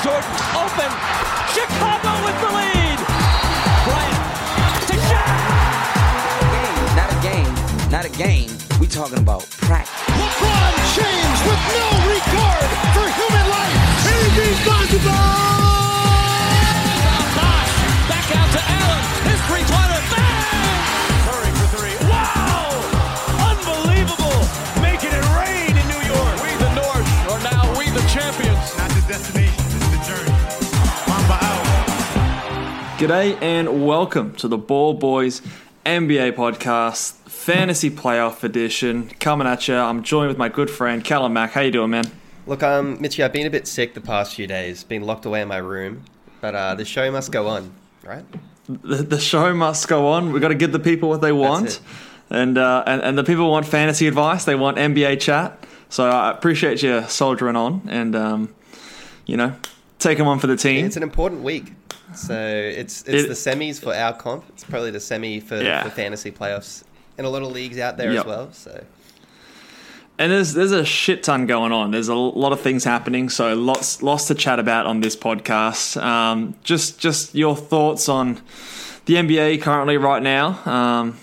Jordan open. Chicago with the lead. Bryant to Shaq. Not a game. We talking about practice. LeBron James with no regard for human life. Anything's possible. Back out to Allen. His three-pointer. Bang! Curry for three. Wow! Unbelievable. Making it rain in New York. We the North are now we the champions. Not the destination. G'day and welcome to the Ball Boys NBA podcast, Fantasy Playoff Edition, coming at you. I'm joined with my good friend Callum Mack. How you doing, man? Look, Mitchie, I've been a bit sick the past few days, been locked away in my room, but the show must go on, right? The show must go on. We've got to give the people what they want, and the people want fantasy advice, they want NBA chat, so I appreciate you soldiering on and, taking one for the team. It's an important week. So it's the semis for our comp. It's probably the semi for fantasy playoffs and a lot of leagues out there as well. So, and there's a shit ton going on. There's a lot of things happening. So lots to chat about on this podcast. Just your thoughts on the NBA currently right now.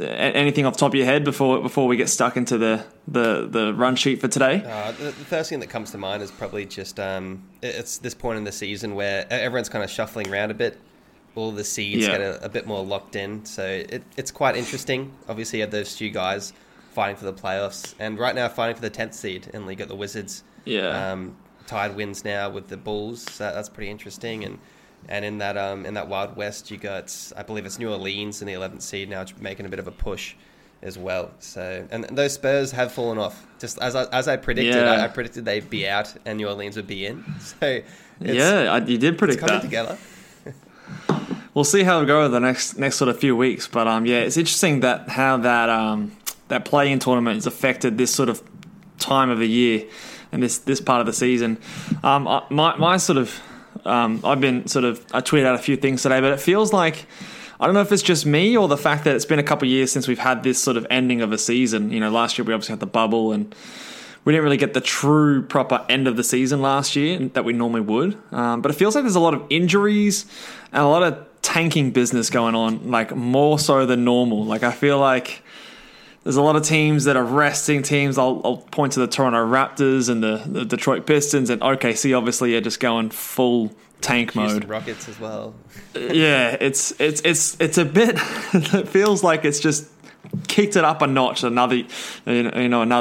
Anything off the top of your head before we get stuck into the run sheet for today? The first thing that comes to mind is probably just it's this point in the season where everyone's kind of shuffling around a bit. All the seeds get a bit more locked in. So it's quite interesting. Obviously, you have those few guys fighting for the playoffs. And right now, fighting for the 10th seed in League of the Wizards. Yeah. Tied wins now with the Bulls. So that's pretty interesting. And in that Wild West, you got, I believe it's New Orleans in the 11th seed now, making a bit of a push as well. So, and those Spurs have fallen off. Just as I predicted, I predicted they'd be out and New Orleans would be in. So, you did predict that. It's coming together. We'll see how it goes the next sort of few weeks, but it's interesting that how that play-in tournament has affected this sort of time of the year and this part of the season. My sort of I've been sort of, I tweeted out a few things today, but it feels like, I don't know if it's just me or the fact that it's been a couple of years since we've had this sort of ending of a season. You know, last year we obviously had the bubble and we didn't really get the true proper end of the season last year that we normally would. But it feels like there's a lot of injuries and a lot of tanking business going on, like more so than normal. Like I feel like there's a lot of teams that are resting teams. I'll point to the Toronto Raptors and the Detroit Pistons and OKC. Obviously, are just going full tank mode. Houston Rockets as well. Yeah, it's a bit. It feels like it's just kicked it up a notch. Another year. I don't know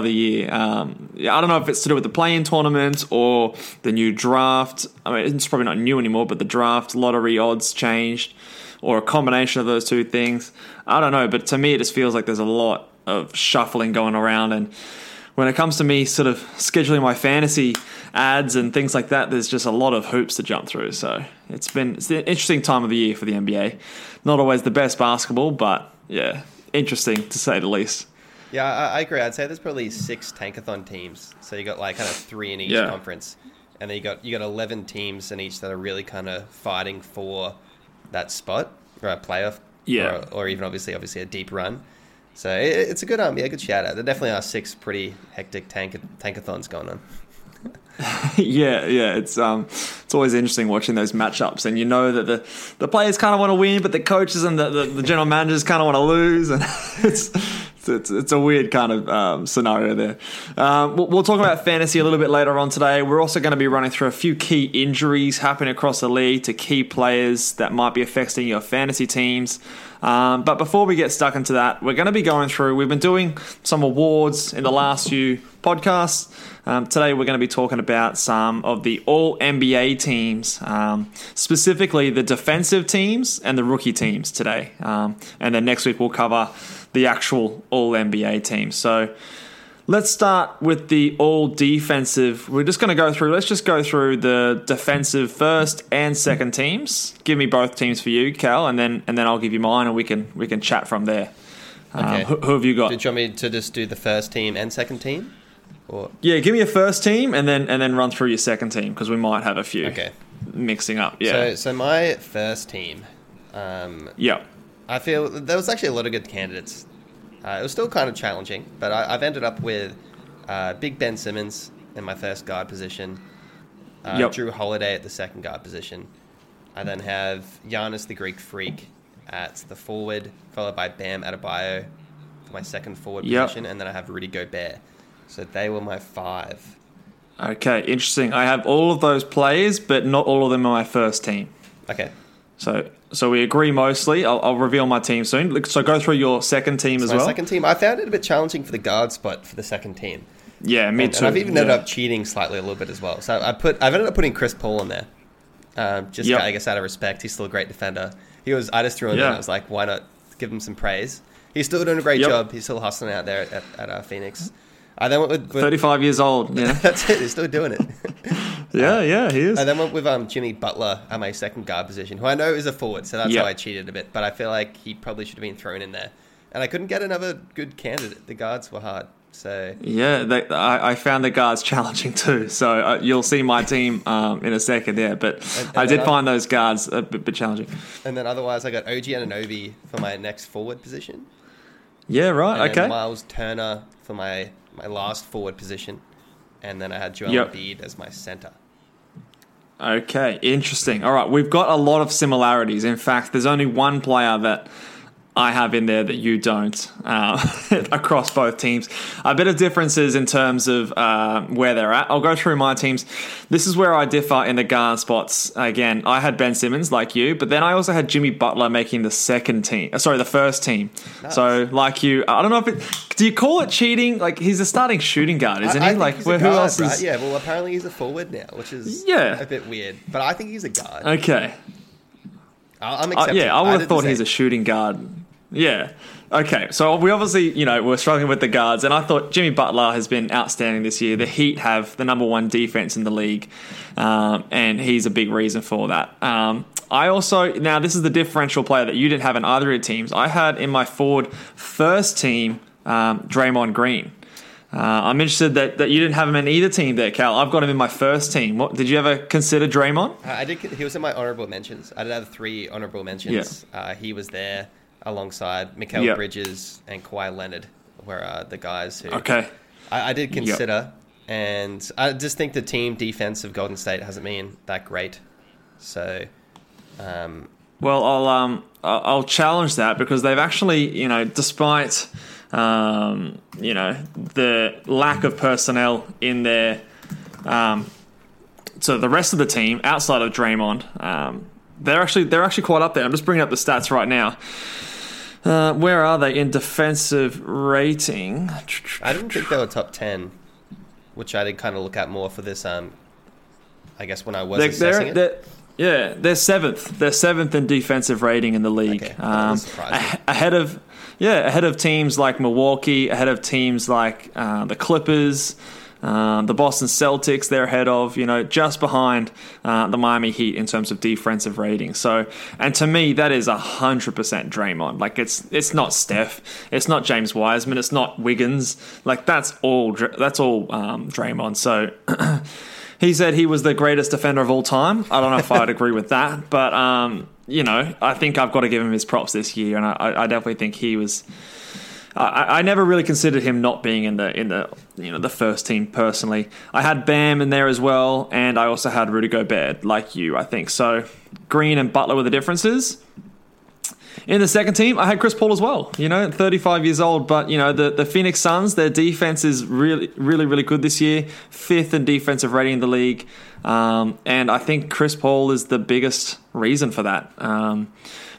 if it's to do with the play-in tournament or the new draft. I mean, it's probably not new anymore, but the draft lottery odds changed, or a combination of those two things. I don't know, but to me, it just feels like there's a lot of shuffling going around, and when it comes to me sort of scheduling my fantasy ads and things like that, there's just a lot of hoops to jump through. So it's an interesting time of the year for the NBA. Not always the best basketball, but interesting to say the least. I agree. I'd say there's probably 6 tankathon teams, so you got like kind of 3 in each conference, and then you got 11 teams in each that are really kind of fighting for that spot or a playoff, or even obviously a deep run. So it's a good good shout out. There definitely are 6 pretty hectic tankathons going on. It's always interesting watching those matchups, and you know that the players kind of want to win, but the coaches and the general managers kind of want to lose, and it's a weird kind of scenario there. We'll talk about fantasy a little bit later on today. We're also going to be running through a few key injuries happening across the league to key players that might be affecting your fantasy teams. But before we get stuck into that, we're going to be going through, we've been doing some awards in the last few podcasts. Today we're going to be talking about some of the All-NBA teams, specifically the defensive teams and the rookie teams today. And then next week we'll cover the actual All-NBA teams. So Let's start with the all defensive. We're just going to go through. Let's just go through the defensive first and second teams. Give me both teams for you, Cal, and then I'll give you mine, and we can chat from there. Okay. Who have you got? Did you want me to just do the first team and second team? Or? Yeah, give me your first team, and then run through your second team because we might have a few mixing up. Yeah. So my first team. I feel there was actually a lot of good candidates. It was still kind of challenging, but I've ended up with Big Ben Simmons in my first guard position, Drew Holiday at the second guard position. I then have Giannis the Greek Freak at the forward, followed by Bam Adebayo for my second forward position, and then I have Rudy Gobert. So they were my five. Okay, interesting. I have all of those players, but not all of them are my first team. Okay. So we agree mostly. I'll reveal my team soon. So go through your second team as well. My second team, I found it a bit challenging for the guard spot for the second team. Yeah, me too. And I've even ended up cheating slightly a little bit as well. So I've ended up putting Chris Paul in there, I guess out of respect. He's still a great defender. I just threw him in there. I was like, why not give him some praise? He's still doing a great job. He's still hustling out there at Phoenix. I then went with 35 years old. Yeah, that's it. He's still doing it. Yeah, he is. I then went with Jimmy Butler at my second guard position, who I know is a forward, so that's how I cheated a bit. But I feel like he probably should have been thrown in there. And I couldn't get another good candidate. The guards were hard. So yeah, I found the guards challenging too. So you'll see my team in a second there. But I did find those guards a bit challenging. And then otherwise, I got OG Anunoby for my next forward position. Yeah, right. And Miles Turner for my last forward position. And then I had Joel Embiid as my center. Okay, interesting. All right, we've got a lot of similarities. In fact, there's only one player that I have in there that you don't across both teams. A bit of differences in terms of where they're at. I'll go through my teams. This is where I differ in the guard spots. Again, I had Ben Simmons like you, but then I also had Jimmy Butler making the second team. Sorry, the first team. Nice. So like you, I don't know if do you call it cheating? Like he's a starting shooting guard, isn't he? I like who guard, else is? Right? Yeah. Well, apparently he's a forward now, which is a bit weird. But I think he's a guard. Okay. I'm accepting. I would have thought he's a shooting guard. Yeah. Okay. So we obviously, we're struggling with the guards, and I thought Jimmy Butler has been outstanding this year. The Heat have the number one defense in the league, and he's a big reason for that. I also, now this is the differential player that you didn't have in either of your teams. I had in my forward first team, Draymond Green. I'm interested that you didn't have him in either team there, Cal. I've got him in my first team. What, did you ever consider Draymond? I did. He was in my honorable mentions. I did have three honorable mentions. Yeah. He was there alongside Mikal Bridges and Kawhi Leonard were the guys who I did consider. And I just think the team defense of Golden State hasn't been that great. So... well, I'll challenge that because they've actually, despite... the lack of personnel in their so the rest of the team outside of Draymond, they're actually quite up there. I'm just bringing up the stats right now. Where are they in defensive rating? I didn't think they were top 10, which I did kind of look at more for this. I guess when I was assessing it. Yeah, they're seventh. They're seventh in defensive rating in the league. Okay. Ahead of teams like Milwaukee, ahead of teams like the Clippers, the Boston Celtics. They're ahead of, just behind the Miami Heat in terms of defensive rating. So, and to me, that is 100% Draymond. Like it's not Steph, it's not James Wiseman, it's not Wiggins. Like that's all Draymond. So. He said he was the greatest defender of all time. I don't know if I'd agree with that, but, I think I've got to give him his props this year, and I definitely think he was... I never really considered him not being in the first team personally. I had Bam in there as well, and I also had Rudy Gobert, like you, I think. So Green and Butler were the differences. In the second team, I had Chris Paul as well, 35 years old. But, the Phoenix Suns, their defense is really, really, really good this year. Fifth in defensive rating in the league. And I think Chris Paul is the biggest reason for that.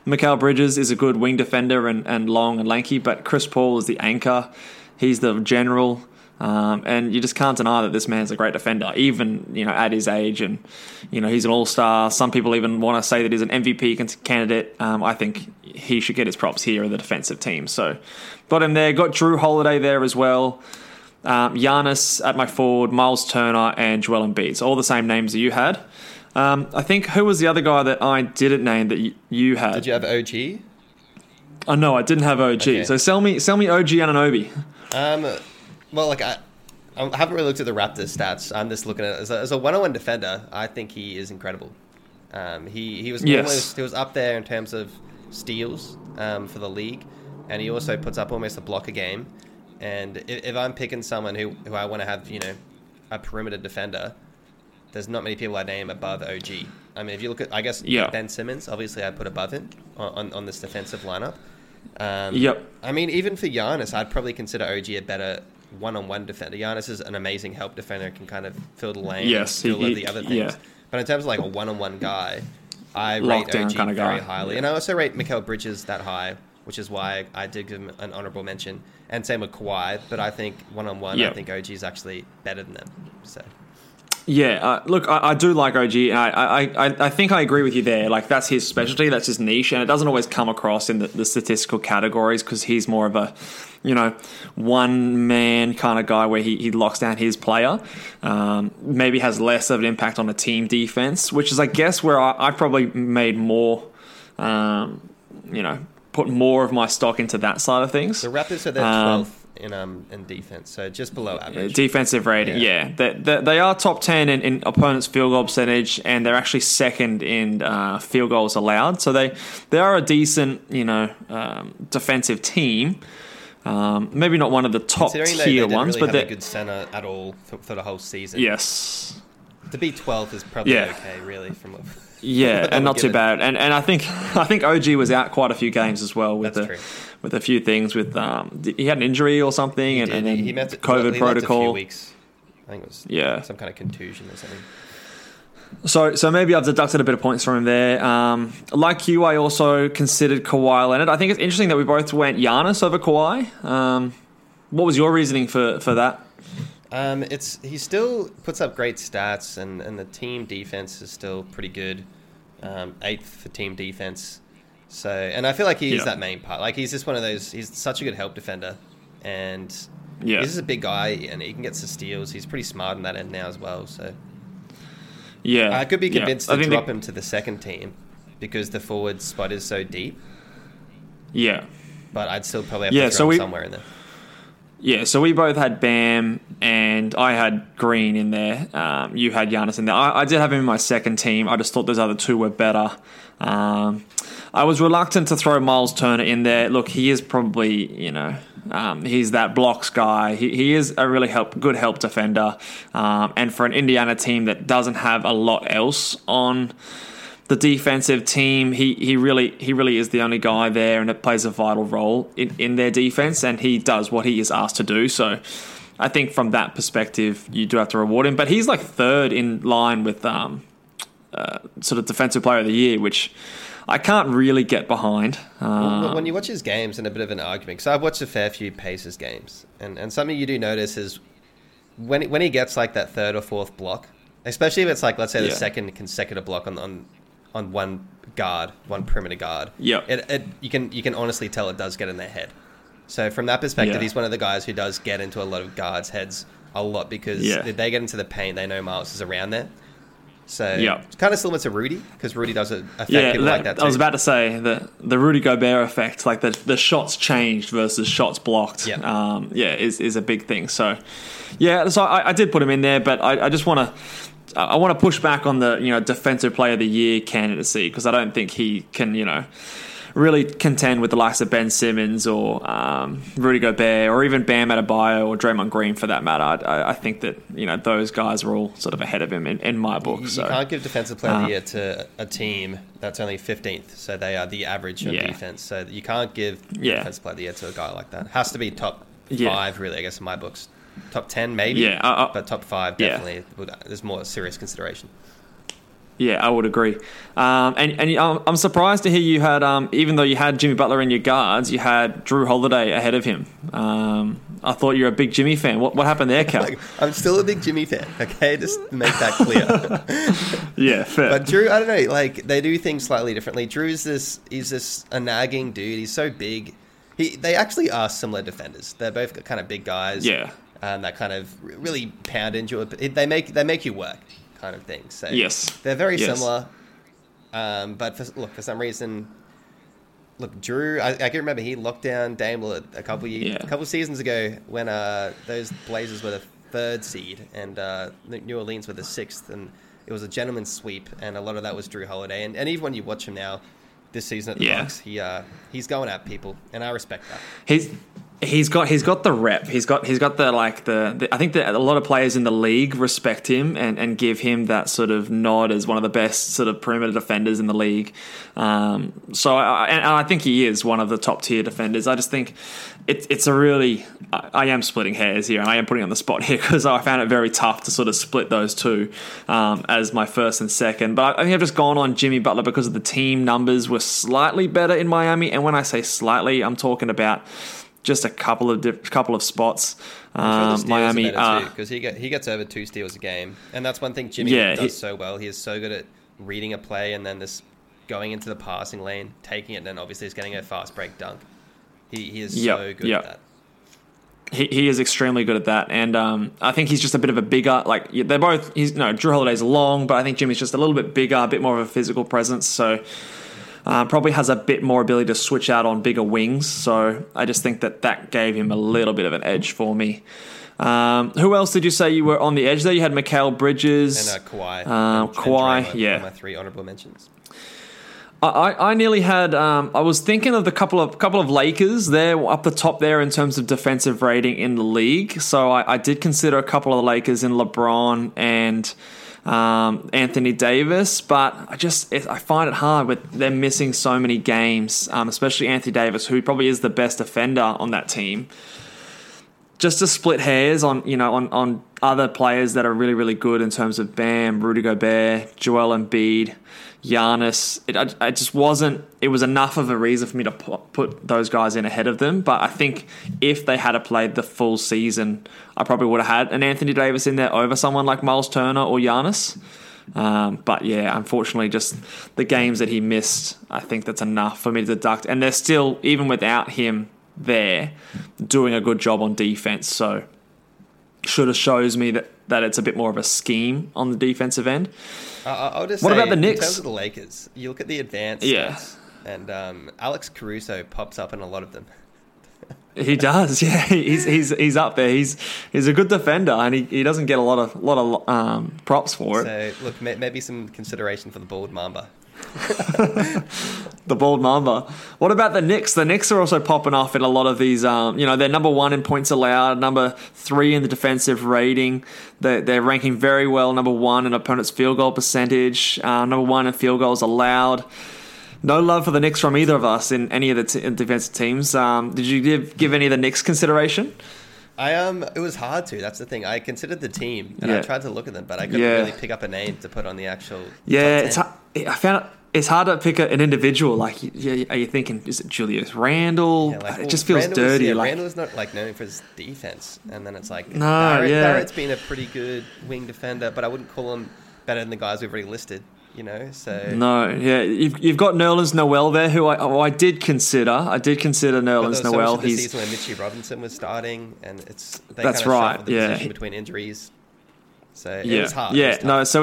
Mikal Bridges is a good wing defender and long and lanky. But Chris Paul is the anchor. He's the general. And you just can't deny that this man's a great defender, even, at his age. And, he's an all-star. Some people even want to say that he's an MVP candidate. I think he should get his props here in the defensive team. So got him there. Got Drew Holiday there as well. Giannis at my forward, Miles Turner, and Joel Embiid. So all the same names that you had. I think who was the other guy that I didn't name that you had? Did you have OG? Oh, no, I didn't have OG. Okay. So sell me OG and an Obi. Well, like I haven't really looked at the Raptors stats. I'm just looking at it as a one-on-one defender. I think he is incredible. He was up there in terms of steals for the league, and he also puts up almost a block a game. And if I'm picking someone who I want to have, a perimeter defender, there's not many people I name above OG. I mean, if you look at, Ben Simmons, obviously I put above him on this defensive lineup. I mean, even for Giannis, I'd probably consider OG a better one-on-one defender. Giannis is an amazing help defender, can kind of fill the lane, fill the other things. Yeah. But in terms of like a one-on-one guy, I rate OG kind of very highly. Yeah. And I also rate Mikal Bridges that high, which is why I did give him an honorable mention. And same with Kawhi, but I think one-on-one, I think OG is actually better than them. So. Yeah, look, I do like OG. I think I agree with you there. Like, that's his specialty, that's his niche, and it doesn't always come across in the statistical categories because he's more of a, one-man kind of guy where he locks down his player. Maybe has less of an impact on a team defense, which is, I guess, where I probably made more, put more of my stock into that side of things. The Raptors are their 12th. In defense, so just below average. Defensive rating, They are top 10 in opponents' field goal percentage, and they're actually second in field goals allowed. So they are a decent, defensive team. Maybe not one of the top tier ones, but they're a good center at all for the whole season. Yes, to be 12th is probably okay, really. And not too bad. And I think OG was out quite a few games as well with a few things. With he had an injury or something, and then he met COVID protocol. A few weeks. I think it was some kind of contusion or something. So maybe I've deducted a bit of points from him there. Like you, I also considered Kawhi Leonard. I think it's interesting that we both went Giannis over Kawhi. What was your reasoning for that? He still puts up great stats, and the team defense is still pretty good. 8th for team defense. So, and I feel like he is that main part. Like, he's just one of those. He's such a good help defender, and he's just a big guy, and he can get some steals. He's pretty smart in that end now as well. So, I could be convinced to drop him to the second team because the forward spot is so deep. Yeah, but I'd still probably have to throw him somewhere in there. Yeah, so we both had Bam, and I had Green in there. You had Giannis in there. I did have him in my second team. I just thought those other two were better. I was reluctant to throw Miles Turner in there. Look, he is probably, he's that blocks guy. He is a really good help defender. And for an Indiana team that doesn't have a lot else on the defensive team, he really is the only guy there, and it plays a vital role in their defense, and he does what he is asked to do. So I think from that perspective, you do have to reward him. But he's like third in line with sort of defensive player of the year, which I can't really get behind. When you watch his games, and a bit of an argument, because I've watched a fair few Pacers games, and something you do notice is when he gets like that third or fourth block, especially if it's like, let's say, the second consecutive block on one perimeter guard. Yeah. You can honestly tell it does get in their head. So from that perspective, he's one of the guys who does get into a lot of guards' heads a lot because if they get into the paint, they know Miles is around there. So it's kind of similar to Rudy, because Rudy does affect people like that too. I was about to say the Rudy Gobert effect, like the shots changed versus shots blocked, is a big thing. So I did put him in there, but I just want to. I want to push back on the defensive player of the year candidacy, because I don't think he can really contend with the likes of Ben Simmons or Rudy Gobert or even Bam Adebayo or Draymond Green for that matter. I think that those guys are all sort of ahead of him in my book. You can't give defensive player of the year to a team that's only 15th, so they are the average of defense. So you can't give defensive player of the year to a guy like that. It has to be top 5 really, I guess, in my books. Top 10 maybe, but top 5 definitely. Yeah. There's more serious consideration. Yeah, I would agree. And I'm surprised to hear you had, even though you had Jimmy Butler in your guards, you had Drew Holiday ahead of him. I thought you were a big Jimmy fan. What happened there, Cal? I'm still a big Jimmy fan, okay? Just to make that clear. Yeah, fair. But Drew, I don't know, like, they do things slightly differently. Drew's he's a nagging dude. He's so big. They actually are similar defenders. They're both kind of big guys. Yeah. that kind of really pound into it. But they make you work, kind of thing. So yes, they're very similar. But for some reason, Drew, I can remember he locked down Daimler a couple seasons ago when those Blazers were the third seed and New Orleans were the sixth, and it was a gentleman's sweep, and a lot of that was Drew Holiday. And even when you watch him now, this season at the Bucks, he's going at people, and I respect that. He's got the rep. He's got the like the I think that a lot of players in the league respect him and give him that sort of nod as one of the best sort of perimeter defenders in the league. So I think he is one of the top tier defenders. I just think it's a really I am splitting hairs here, and I am putting on the spot here because I found it very tough to sort of split those two as my first and second. But I think I've just gone on Jimmy Butler because of the team numbers were slightly better in Miami, and when I say slightly, I'm talking about just a couple of spots. Sure Miami, because he gets over 2 steals a game, and that's one thing Jimmy does so well. He is so good at reading a play and then this going into the passing lane, taking it, and then obviously he's getting a fast break dunk. He is so good at that. He is extremely good at that, and I think he's just a bit of a bigger, like they're both. Drew Holiday's long, but I think Jimmy's just a little bit bigger, a bit more of a physical presence. So. Probably has a bit more ability to switch out on bigger wings, so I just think that gave him a little bit of an edge for me. Who else did you say you were on the edge there? You had Mikal Bridges and Kawhi. My 3 honorable mentions. I nearly had. I was thinking of the couple of Lakers there up the top there in terms of defensive rating in the league. So I did consider a couple of the Lakers in LeBron and Anthony Davis, but I find it hard with them missing so many games, especially Anthony Davis, who probably is the best defender on that team. Just to split hairs on other players that are really, really good in terms of Bam, Rudy Gobert, Joel Embiid, Giannis. It was enough of a reason for me to put those guys in ahead of them. But I think if they had played the full season, I probably would have had an Anthony Davis in there over someone like Miles Turner or Giannis. Unfortunately, just the games that he missed, I think that's enough for me to deduct. And they're still, even without him, there doing a good job on defense, so sort of shows me that it's a bit more of a scheme on the defensive end. I'll just what say, about the Knicks? In terms of the Lakers, you look at the advanced stats, and Alex Caruso pops up in a lot of them. He does, yeah. He's up there. He's a good defender, and he doesn't get a lot of props for it. So look, maybe some consideration for the bald Mamba. The bald Mamba. What about the Knicks? The Knicks are also popping off in a lot of these. They're number 1 in points allowed, number 3 in the defensive rating. They're ranking very well, number 1 in opponent's field goal percentage, number 1 in field goals allowed. No love for the Knicks from either of us in any of the defensive teams. Did you give any of the Knicks consideration? It was hard to. That's the thing. I considered the team, and I tried to look at them, but I couldn't really pick up a name to put on the actual. Yeah, I found it's hard to pick an individual. Like, are you thinking is it Julius Randle? Yeah, it just feels Randall dirty. Randle's not known for his defense, and then it's like Barrett's been a pretty good wing defender, but I wouldn't call him better than the guys we've already listed. You've got Nerlens Noel there, who I did consider. I did consider Nerlens Noel. He's the season when Mitchie Robinson was starting, and shuffled the position between injuries, so it was hard. Yeah, no, so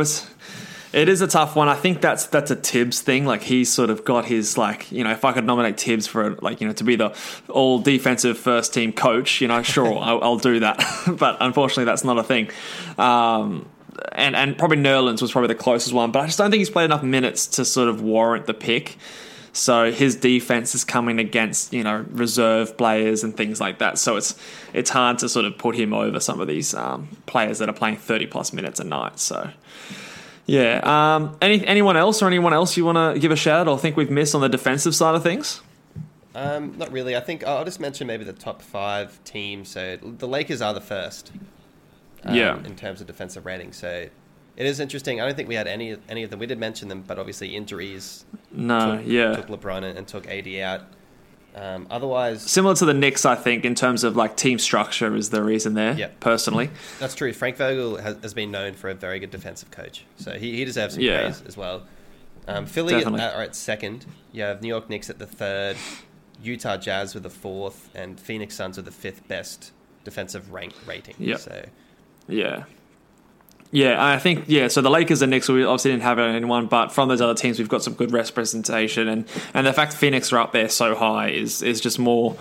it is a tough one. I think that's a Tibbs thing. Like he's sort of got his if I could nominate Tibbs for to be the all defensive first team coach, sure I'll do that. But unfortunately, that's not a thing. And probably Nerlens was probably the closest one, but I just don't think he's played enough minutes to sort of warrant the pick. So his defense is coming against reserve players and things like that. So it's hard to sort of put him over some of these players that are playing 30 plus minutes a night. So anyone else you want to give a shout out or think we've missed on the defensive side of things? Not really. I think I'll just mention maybe the top 5 teams. So the Lakers are the first. In terms of defensive rating, so it is interesting. I don't think we had any of them. We did mention them, but obviously injuries took LeBron and took AD out. Otherwise, similar to the Knicks, I think in terms of team structure is the reason there. Yeah, personally, that's true. Frank Vogel has been known for a very good defensive coach, so he deserves some praise as well. Philly are at second. You have New York Knicks at the third, Utah Jazz with the fourth, and Phoenix Suns with the fifth best defensive rank rating. Yep. So. Yeah. Yeah, I think, yeah, so the Lakers and Knicks, we obviously didn't have anyone, but from those other teams, we've got some good representation, and the fact Phoenix are up there so high is just more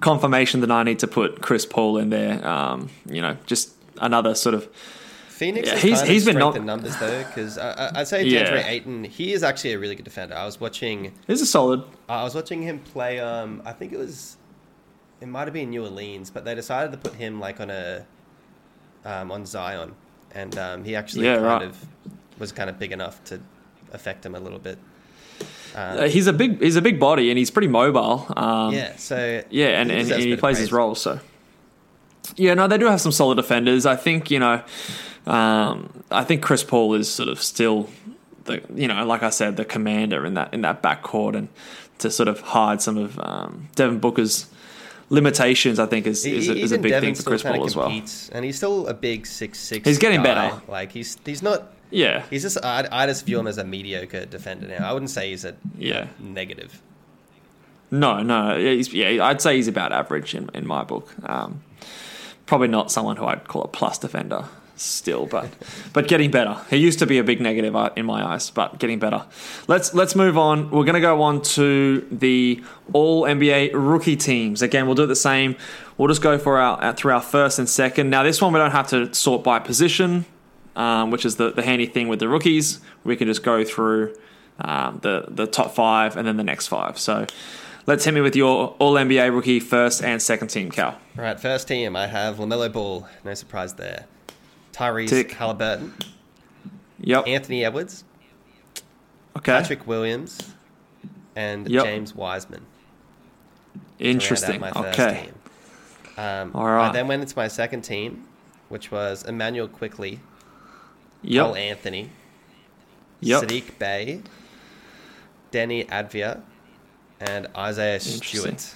confirmation than I need to put Chris Paul in there. You know, just another sort of... Phoenix is he's been strength in numbers, though, because I'd say DeAndre Ayton, he is actually a really good defender. He's a solid. I was watching him play, I think it was... It might have been New Orleans, but they decided to put him, like, on Zion. And he actually was kind of big enough to affect him a little bit. He's a big body, and he's pretty mobile. And he plays his role. So yeah, no, they do have some solid defenders. I think I think Chris Paul is sort of still the, you know, like I said, the commander in that backcourt, and to sort of hide some of Devin Booker's limitations, I think, is a big Devin thing for Chris Paul as well. And he's still a big 6'6". He's getting better. Like he's not. Yeah. He's just. I just view him as a mediocre defender now. I wouldn't say he's a negative. No. I'd say he's about average in my book. Probably not someone who I'd call a plus defender still, but getting better. He used to be a big negative in my eyes, but getting better. Let's move on. We're going to go on to the All NBA rookie teams. Again, we'll do it the same. We'll just go for through our first and second. Now, this one we don't have to sort by position, which is the handy thing with the rookies. We can just go through the top five and then the next five. So let's hit me with your All-NBA rookie first and second team, Cal. All right, first team, I have LaMelo Ball. No surprise there. Tyrese Haliburton. Yep. Anthony Edwards. Okay. Patrick Williams. And James Wiseman. Interesting. Okay. All right. I then went into my second team, which was Emmanuel Quickly. Yep. Cole Anthony. Yep. Saddiq Bey. Deni Avdija. And Isaiah Stewart.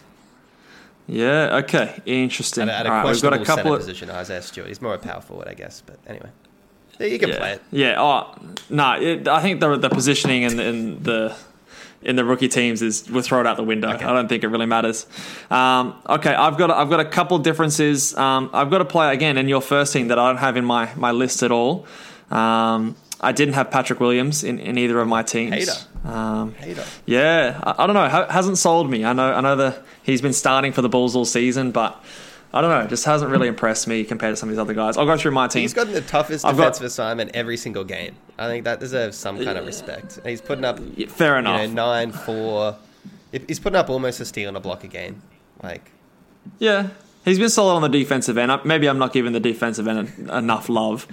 Yeah, okay. Interesting. At a questionable we've got a couple of position, Isaiah Stewart. He's more a power forward, I guess. But anyway, you can play it. Yeah. I think the positioning in the rookie teams we'll throw it out the window. Okay. I don't think it really matters. Okay, I've got a couple differences. I've got a player again in your first team that I don't have in my list at all. I didn't have Patrick Williams in either of my teams. Hater. Yeah, I don't know. Hasn't sold me. I know that he's been starting for the Bulls all season, but I don't know. Just hasn't really impressed me compared to some of these other guys. I'll go through my team. He's gotten the toughest defensive assignment every single game. I think that deserves some kind of respect. And he's putting up 9-4. He's putting up almost a steal and a block a game. Like, yeah. He's been solid on the defensive end. Maybe I'm not giving the defensive end enough love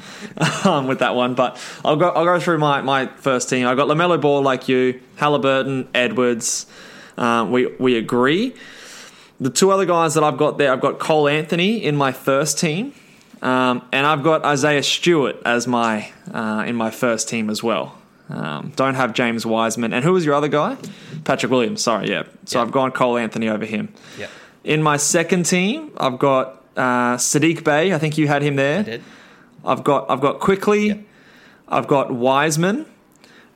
with that one, but I'll go through my first team. I've got LaMelo Ball like you, Haliburton, Edwards. We agree. The two other guys that I've got there, I've got Cole Anthony in my first team, and I've got Isaiah Stewart as my in my first team as well. Don't have James Wiseman. And who was your other guy? Patrick Williams, sorry, yeah. So I've gone Cole Anthony over him. Yeah. In my second team, I've got Saddiq Bey. I think you had him there. I did. I've got Quickly. Yep. I've got Wiseman.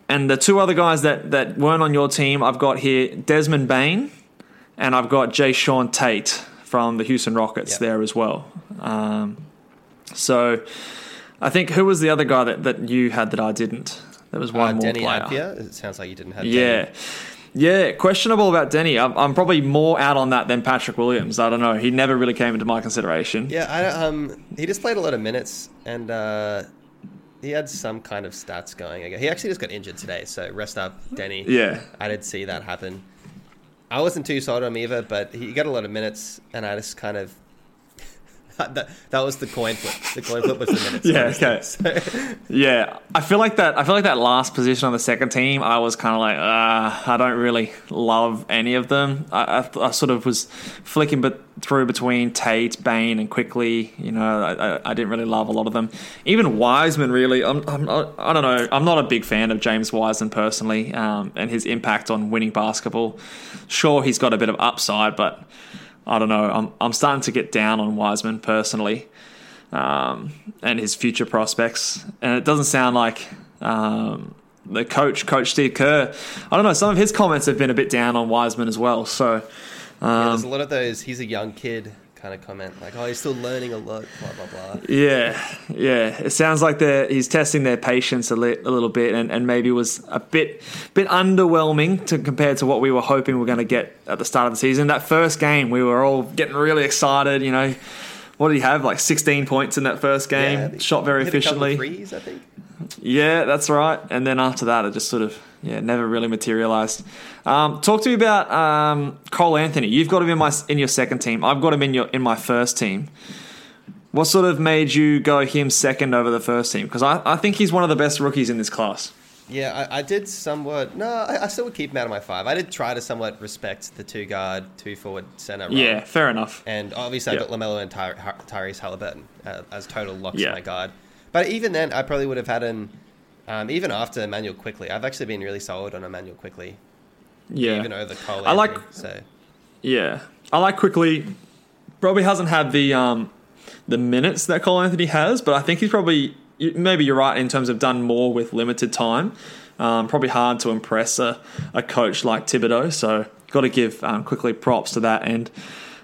And the two other guys that weren't on your team, I've got here Desmond Bain. And I've got Jae'Sean Tate from the Houston Rockets there as well. So I think who was the other guy that you had that I didn't? There was one more Deni player. Avdija? It sounds like you didn't have Deni. Yeah, questionable about Deni. I'm probably more out on that than Patrick Williams. I don't know. He never really came into my consideration. Yeah, he just played a lot of minutes, and he had some kind of stats going. He actually just got injured today, so rest up, Deni. Yeah. I did see that happen. I wasn't too sold on him either, but he got a lot of minutes, and I just kind of... That was the coin flip. The coin flip was the minutes. Okay. So. Yeah, I feel like that last position on the second team, I was kind of like, I don't really love any of them. I sort of was flicking through between Tate, Bain, and Quickly. You know, I didn't really love a lot of them. Even Wiseman, really. I don't know. I'm not a big fan of James Wiseman personally, and his impact on winning basketball. Sure, he's got a bit of upside, but. I don't know. I'm starting to get down on Wiseman personally, and his future prospects. And it doesn't sound like the coach Steve Kerr. I don't know. Some of his comments have been a bit down on Wiseman as well. So there's a lot of those. He's a young kid. kind of comment like, oh, he's still learning a lot, blah, blah, blah. Yeah. It sounds like he's testing their patience a little bit and maybe was a bit underwhelming compared to what we were hoping we were going to get at the start of the season. That first game, we were all getting really excited, you know. What did he have, like 16 points in that first game? Yeah, shot very efficiently. Hit a couple of threes, I think. Yeah, that's right. And then after that, it just sort of never really materialised. Talk to me about Cole Anthony. You've got him in your second team. I've got him in my first team. What sort of made you go him second over the first team? Because I think he's one of the best rookies in this class. Yeah, I did somewhat... No, I still would keep him out of my five. I did try to somewhat respect the two-guard, two-forward center role. Yeah, fair enough. And obviously I got LaMelo and Tyrese Haliburton as total locks in my guard. But even then, I probably would have had him... even after Emmanuel Quickly. I've actually been really sold on Emmanuel Quickly. Yeah. Even over Cole Anthony, Yeah. I like Quickly. Probably hasn't had the minutes that Cole Anthony has, but I think he's probably... Maybe you're right in terms of done more with limited time. Probably hard to impress a coach like Thibodeau. So got to give Quickly props to that. And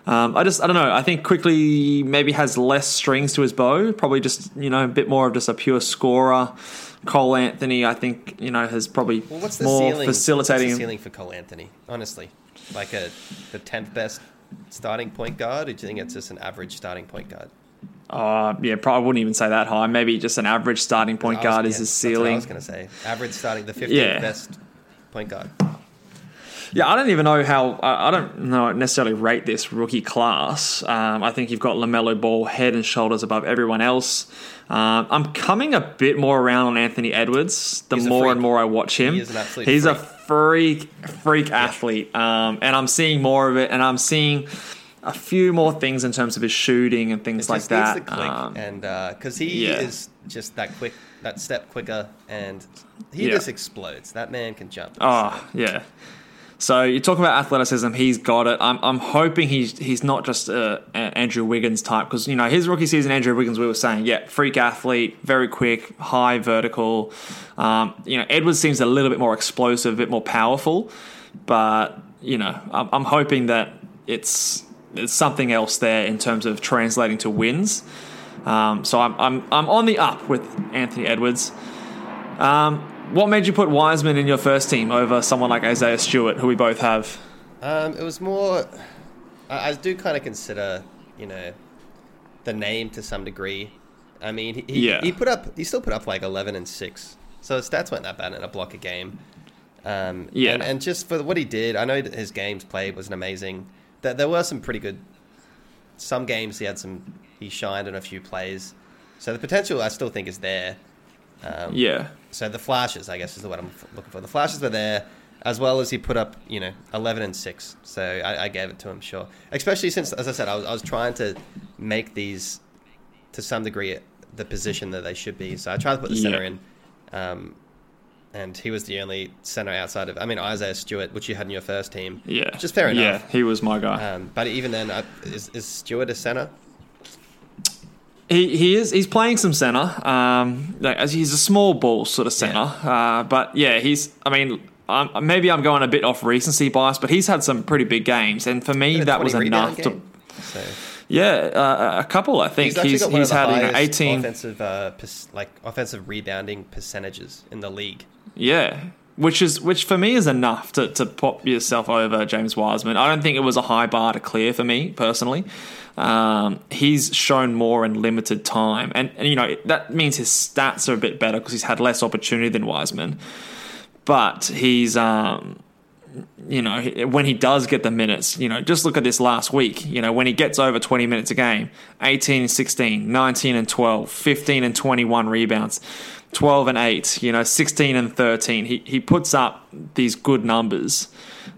I don't know. I think Quickly maybe has less strings to his bow. Probably just, you know, a bit more of just a pure scorer. Cole Anthony, I think, you know, has probably more ceiling? Facilitating. What's the ceiling for Cole Anthony, honestly? Like the 10th best starting point guard? Or do you think it's just an average starting point guard? Probably wouldn't even say that high. Maybe just an average starting point guard is his ceiling. That's what I was going to say. Average starting, the 15th best point guard. Yeah, I don't even know how... I don't know necessarily rate this rookie class. I think you've got LaMelo Ball head and shoulders above everyone else. I'm coming a bit more around on Anthony Edwards the more and more I watch him. He is an absolute freak athlete. And I'm seeing more of it. And I'm seeing... a few more things in terms of his shooting and things like that. It just needs to click, and because he is just that step quicker, and he just explodes. That man can jump. So you're talking about athleticism. He's got it. I'm hoping he's not just an Andrew Wiggins type, because, you know, his rookie season, Andrew Wiggins, we were saying, freak athlete, very quick, high vertical. You know, Edwards seems a little bit more explosive, a bit more powerful, but, you know, I'm hoping that it's something else there in terms of translating to wins. So I'm on the up with Anthony Edwards. What made you put Wiseman in your first team over someone like Isaiah Stewart, who we both have? It was more... I do kind of consider, you know, the name to some degree. I mean, he still put up like 11 and 6, so his stats weren't that bad in a block a game. And just for what he did, I know that his games played wasn't amazing. There were some pretty good... Some games he shined in a few plays. So the potential, I still think, is there. So the flashes, I guess, is the word I'm looking for. The flashes were there, as well as he put up, you know, 11 and 6. So I gave it to him, sure. Especially since, as I said, I was trying to make these, to some degree, the position that they should be. So I tried to put the center in. And he was the only center outside of... I mean, Isaiah Stewart, which you had in your first team. Yeah. Which is fair enough. Yeah, he was my guy. But even then, is Stewart a center? He is. He's playing some center. He's a small ball sort of center. Yeah. He's... I mean, maybe I'm going a bit off recency bias, but he's had some pretty big games. And for me, that was enough to... So. Yeah, a couple, I think. He's had, you know, 18... offensive rebounding percentages in the league. Yeah, which for me is enough to pop yourself over James Wiseman. I don't think it was a high bar to clear for me personally. He's shown more in limited time, and you know that means his stats are a bit better because he's had less opportunity than Wiseman. But he's, you know, when he does get the minutes, you know, just look at this last week. You know, when he gets over 20 minutes a game, 18, 16, 19 and 12, 15 and 21 rebounds. 12 and 8, you know, 16 and 13. He puts up these good numbers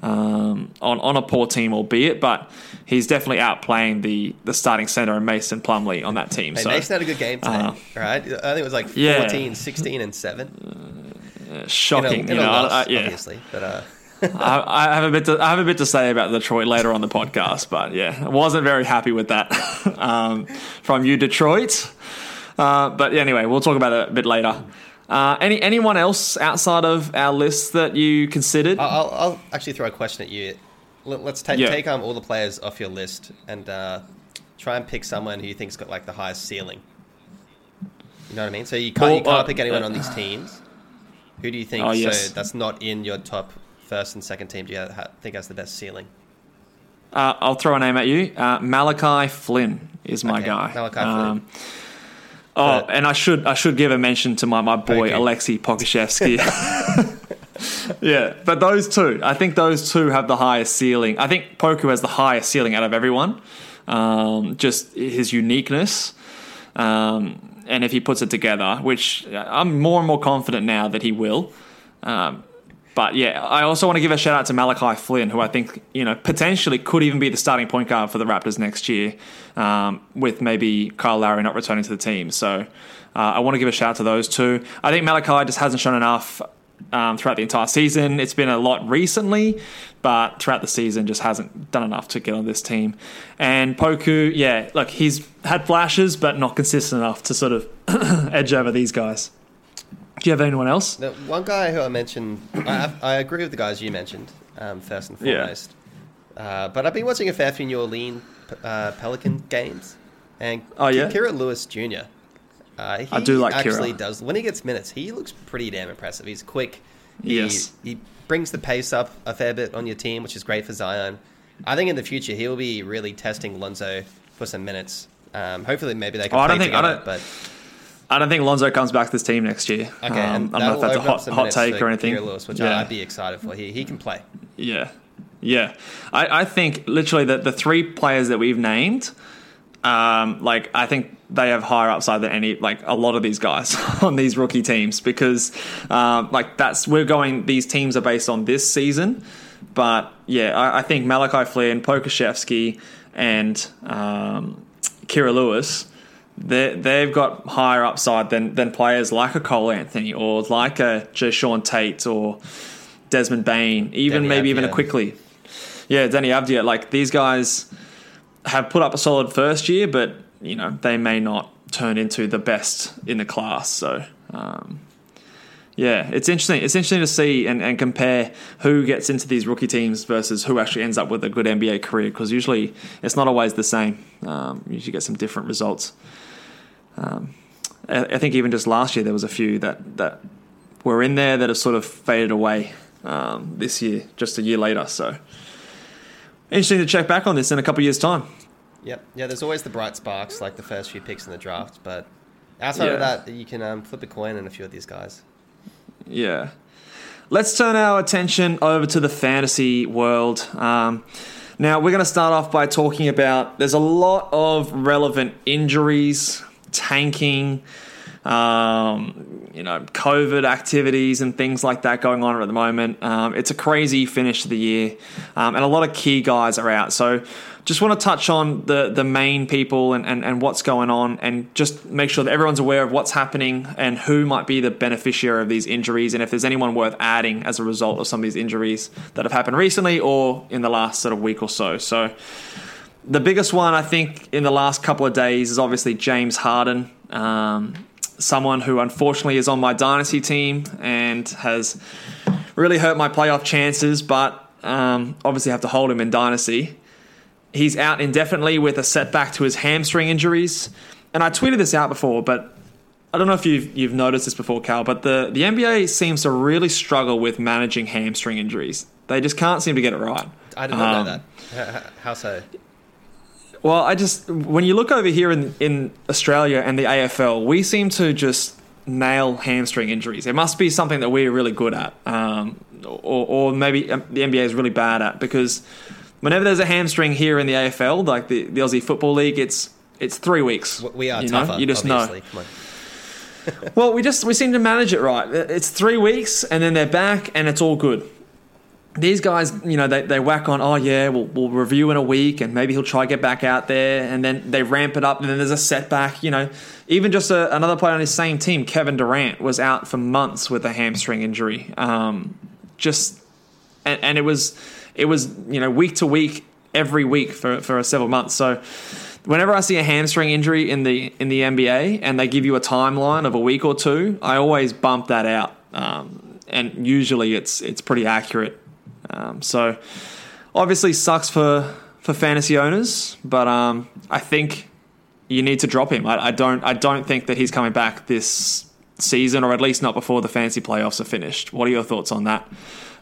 on a poor team, albeit, but he's definitely outplaying the starting center and Mason Plumlee on that team. Hey, so Mason had a good game today, right? I think it was like 14, 16 and 7. Shocking, obviously. But, I have a bit to say about Detroit later on the podcast, but yeah, I wasn't very happy with that from you, Detroit. But anyway, we'll talk about it a bit later. Anyone else outside of our list that you considered? I'll actually throw a question at you. Let's take all the players off your list and try and pick someone who you think's got like the highest ceiling. You know what I mean? So you can't pick anyone on these teams. Who do you think? So that's not in your top first and second team. Do you think has the best ceiling? I'll throw a name at you. Malachi Flynn is my guy. Malachi Flynn. Oh, but, and I should give a mention to my boy Aleksej Pokuševski. Yeah, but those two, I think those two have the highest ceiling. I think Poku has the highest ceiling out of everyone. Just his uniqueness. And if he puts it together, which I'm more and more confident now that he will. But yeah, I also want to give a shout out to Malachi Flynn, who I think, potentially could even be the starting point guard for the Raptors next year, with maybe Kyle Lowry not returning to the team. So I want to give a shout out to those two. I think Malachi just hasn't shown enough throughout the entire season. It's been a lot recently, but throughout the season just hasn't done enough to get on this team. And Poku, he's had flashes, but not consistent enough to sort of edge over these guys. Do you have anyone else? The one guy who I mentioned, I agree with the guys you mentioned, first and foremost. Yeah. But I've been watching a fair few New Orleans Pelican games. And Kira Lewis Jr., I do like actually Kira. Does when he gets minutes, he looks pretty damn impressive. He's quick. He brings the pace up a fair bit on your team, which is great for Zion. I think in the future he'll be really testing Lonzo for some minutes. Hopefully, maybe they can. I don't think Lonzo comes back to this team next year. Okay, and I don't know if that's a hot take or anything. Kira Lewis, which I'd be excited for. He can play. Yeah. I think literally that the three players that we've named. I think they have higher upside than a lot of these guys on these rookie teams because, these teams are based on this season. But yeah, I think Malachi Flynn, Pokuševski, and Kira Lewis, they've got higher upside than players like a Cole Anthony or like a Jae'Sean Tate or Desmond Bain, even a Quickly. Yeah, Deni Avdija. These guys have put up a solid first year, but they may not turn into the best in the class. So it's interesting. It's interesting to see and compare who gets into these rookie teams versus who actually ends up with a good NBA career, because usually it's not always the same. You usually get some different results. I think even just last year there was a few that were in there that have sort of faded away this year, just a year later. So interesting to check back on this in a couple of years' time. Yep. Yeah, there's always the bright sparks, like the first few picks in the draft. But outside of that, you can flip a coin in a few of these guys. Yeah. Let's turn our attention over to the fantasy world. Now, we're going to start off by talking about there's a lot of relevant injuries, tanking, COVID activities and things like that going on at the moment. It's a crazy finish to the year, and a lot of key guys are out. So just want to touch on the main people and what's going on, and just make sure that everyone's aware of what's happening and who might be the beneficiary of these injuries, and if there's anyone worth adding as a result of some of these injuries that have happened recently or in the last sort of week or so. So the biggest one, I think, in the last couple of days is obviously James Harden, someone who unfortunately is on my dynasty team and has really hurt my playoff chances, but obviously have to hold him in dynasty. He's out indefinitely with a setback to his hamstring injuries. And I tweeted this out before, but I don't know if you've noticed this before, Cal, but the NBA seems to really struggle with managing hamstring injuries. They just can't seem to get it right. I did not know that. How so? Well, when you look over here in Australia and the AFL, we seem to just nail hamstring injuries. It must be something that we're really good at, or maybe the NBA is really bad at, because whenever there's a hamstring here in the AFL, like the Aussie Football League, it's 3 weeks. We are tougher, you just obviously. Know. Well, we seem to manage it right. It's 3 weeks, and then they're back, and it's all good. These guys, they whack on, we'll review in a week and maybe he'll try to get back out there, and then they ramp it up and then there's a setback. Even just another player on his same team, Kevin Durant, was out for months with a hamstring injury. It was week to week, every week for several months. So whenever I see a hamstring injury in the NBA and they give you a timeline of a week or two, I always bump that out. And usually it's pretty accurate. So obviously sucks for for fantasy owners, but I think you need to drop him. I don't think that he's coming back this season, or at least not before the fantasy playoffs are finished. What are your thoughts on that?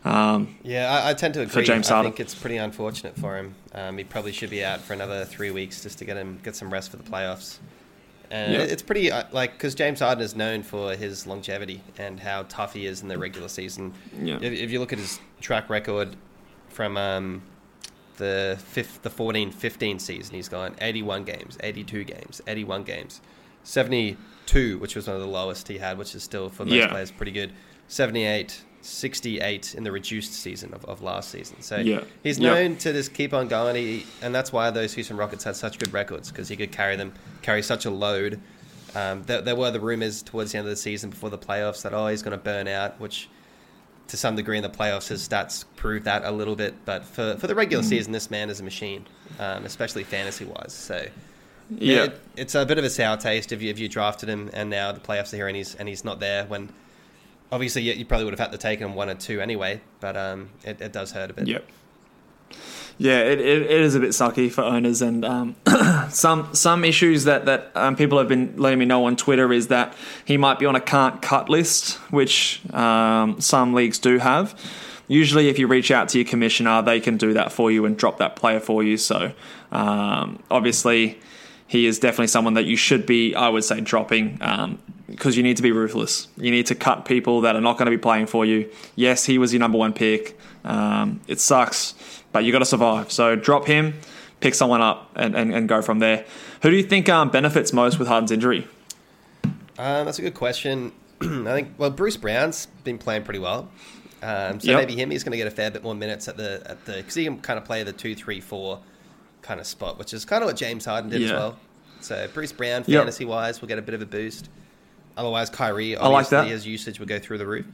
I tend to agree. I think it's pretty unfortunate for him. He probably should be out for another 3 weeks just to get some rest for the playoffs. And It's pretty, because James Harden is known for his longevity and how tough he is in the regular season. Yeah. If you look at his track record from the 14-15 season, he's gone 81 games, 82 games, 81 games, 72, which was one of the lowest he had, which is still for most players pretty good, 78, 68 in the reduced season of last season. So he's known to just keep on going, and that's why those Houston Rockets had such good records, because he could carry such a load. There were the rumors towards the end of the season before the playoffs that he's going to burn out, which to some degree in the playoffs his stats prove that a little bit, but for the regular season this man is a machine, especially fantasy wise. So it's a bit of a sour taste if you drafted him and now the playoffs are here and he's not there, when obviously, you probably would have had to take him one or two anyway, but it does hurt a bit. Yep. Yeah, it is a bit sucky for owners, and some issues that people have been letting me know on Twitter is that he might be on a can't cut list, which some leagues do have. Usually, if you reach out to your commissioner, they can do that for you and drop that player for you. So, obviously, he is definitely someone that you should be, I would say, dropping. Because you need to be ruthless. You need to cut people that are not going to be playing for you. Yes, he was your number one pick. It sucks, but you got to survive. So drop him, pick someone up, and go from there. Who do you think benefits most with Harden's injury? That's a good question. I think, Bruce Brown's been playing pretty well. Maybe he's going to get a fair bit more minutes because he can kind of play the 2-3-4 kind of spot, which is kind of what James Harden did as well. So Bruce Brown, fantasy-wise, will get a bit of a boost. Otherwise, Kyrie, obviously, his usage would go through the roof.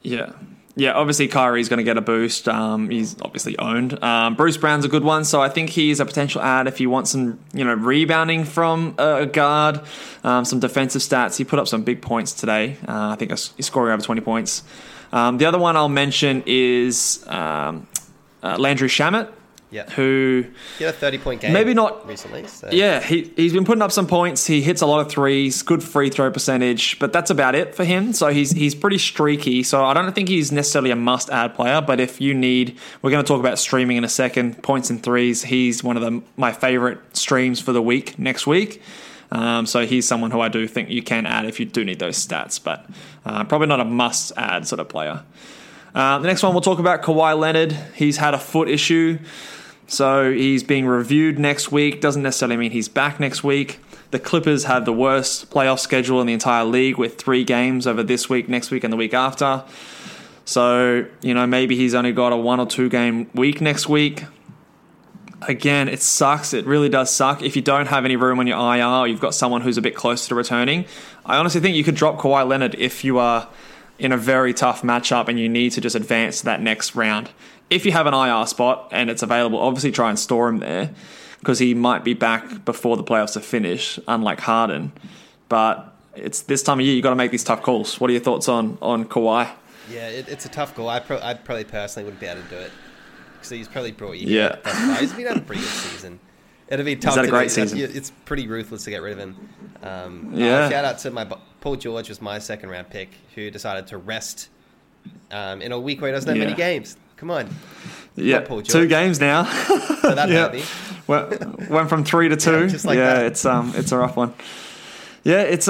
Yeah. Yeah, obviously, Kyrie's going to get a boost. He's obviously owned. Bruce Brown's a good one, so I think he's a potential add if you want some, rebounding from a guard, some defensive stats. He put up some big points today. I think he's scoring over 20 points. The other one I'll mention is Landry Shamet. Yeah, who he had a 30-point game maybe not recently. So. Yeah, he's been putting up some points. He hits a lot of threes, good free throw percentage, but that's about it for him. So he's pretty streaky. So I don't think he's necessarily a must-add player, but if you need, we're going to talk about streaming in a second. Points and threes. He's one of my favorite streams for the week next week. So he's someone who I do think you can add if you do need those stats, but probably not a must-add sort of player. The next one we'll talk about Kawhi Leonard. He's had a foot issue. So he's being reviewed next week. Doesn't necessarily mean he's back next week. The Clippers have the worst playoff schedule in the entire league, with 3 games over this week, next week, and the week after. So, maybe he's only got a 1 or 2 game week next week. Again, it sucks. It really does suck. If you don't have any room on your IR, or you've got someone who's a bit closer to returning, I honestly think you could drop Kawhi Leonard if you are in a very tough matchup and you need to just advance to that next round. If you have an IR spot and it's available, obviously try and store him there, because he might be back before the playoffs are finished, unlike Harden. But it's this time of year, you've got to make these tough calls. What are your thoughts on Kawhi? Yeah, it's a tough call. I probably personally wouldn't be able to do it, because he's probably brought you back. He's been out a pretty good season. It'll be tough. Is that a great season? It's pretty ruthless to get rid of him. Shout out to Paul George was my second round pick, who decided to rest in a week where he doesn't have many games. Come on. Yeah, 2 games now. So that's happy. Went from 3 to 2. That. It's a rough one. Yeah, it's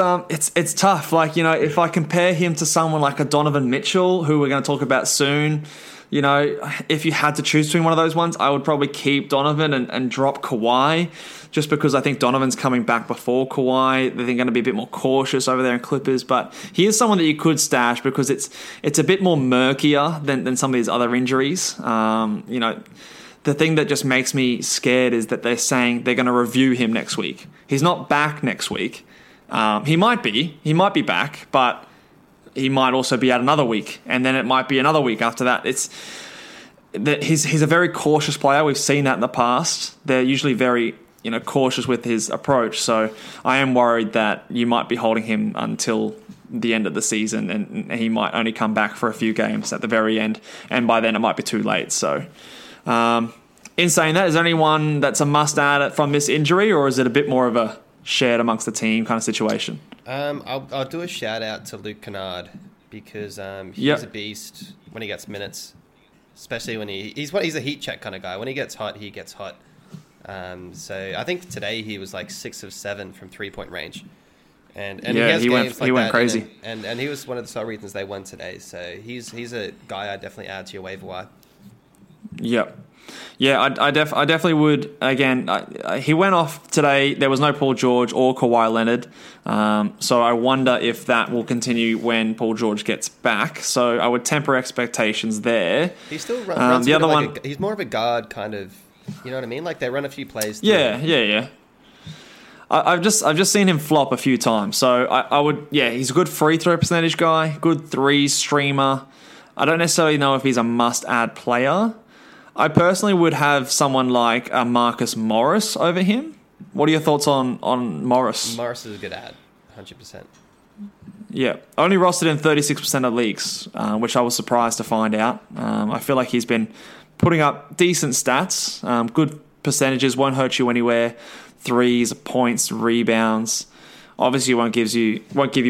tough. If I compare him to someone like a Donovan Mitchell, who we're going to talk about soon, if you had to choose between one of those ones, I would probably keep Donovan and drop Kawhi, just because I think Donovan's coming back before Kawhi. They're going to be a bit more cautious over there in Clippers, but he is someone that you could stash, because it's a bit more murkier than some of these other injuries. The thing that just makes me scared is that they're saying they're going to review him next week. He's not back next week. He might be back, but he might also be out another week, and then it might be another week after that. He's a very cautious player. We've seen that in the past. They're usually very cautious with his approach. So I am worried that you might be holding him until the end of the season, and he might only come back for a few games at the very end, and by then it might be too late. So In saying that, is there anyone that's a must-add from this injury, or is it a bit more of a shared amongst the team kind of situation? I'll do a shout-out to Luke Kennard, because he's a beast when he gets minutes, especially when he's a heat check kind of guy. When he gets hot, he gets hot. So I think today he was like 6 of 7 from three-point range. And yeah, he went crazy. And he was one of the sole reasons they won today. So he's a guy I definitely add to your waiver wire. Yep. Yeah, I definitely would. Again, he went off today. There was no Paul George or Kawhi Leonard. So I wonder if that will continue when Paul George gets back. So I would temper expectations there. He still runs the other one. He's more of a guard kind of, you know what I mean? Like they run a few plays. Yeah. I've just seen him flop a few times. So I would, he's a good free throw percentage guy, good threes streamer. I don't necessarily know if he's a must-add player. I personally would have someone like Marcus Morris over him. What are your thoughts on Morris? Morris is a good ad, 100%. Yeah, only rostered in 36% of leagues, which I was surprised to find out. I feel like he's been putting up decent stats, good percentages, won't hurt you anywhere, threes, points, rebounds. Obviously, won't give you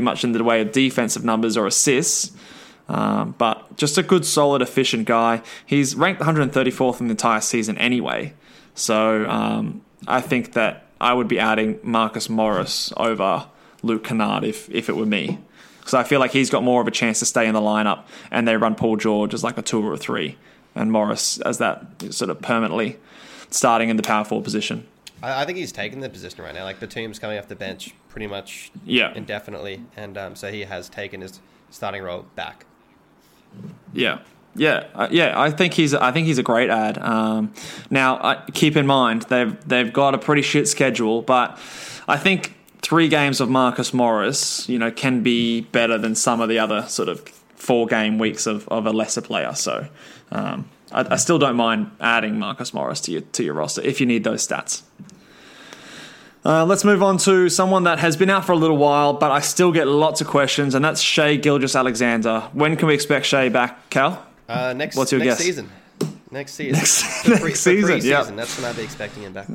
much in the way of defensive numbers or assists. But just a good, solid, efficient guy. He's ranked 134th in the entire season anyway. So I think that I would be adding Marcus Morris over Luke Kennard if it were me. Because I feel like he's got more of a chance to stay in the lineup, and they run Paul George as like a 2 or a 3, and Morris as that sort of permanently starting in the power forward position. I think he's taken the position right now. Like Batum's coming off the bench pretty much indefinitely. And so he has taken his starting role back. I think he's a great ad. Now, keep in mind they've got a pretty shit schedule, but I think 3 games of Marcus Morris, can be better than some of the other sort of 4-game weeks of a lesser player. So, I still don't mind adding Marcus Morris to your roster if you need those stats. Let's move on to someone that has been out for a little while, but I still get lots of questions, and that's Shai Gilgeous-Alexander. When can we expect Shai back, Cal? What's your guess? Season. Next season. Next season. That's when I'd be expecting him back.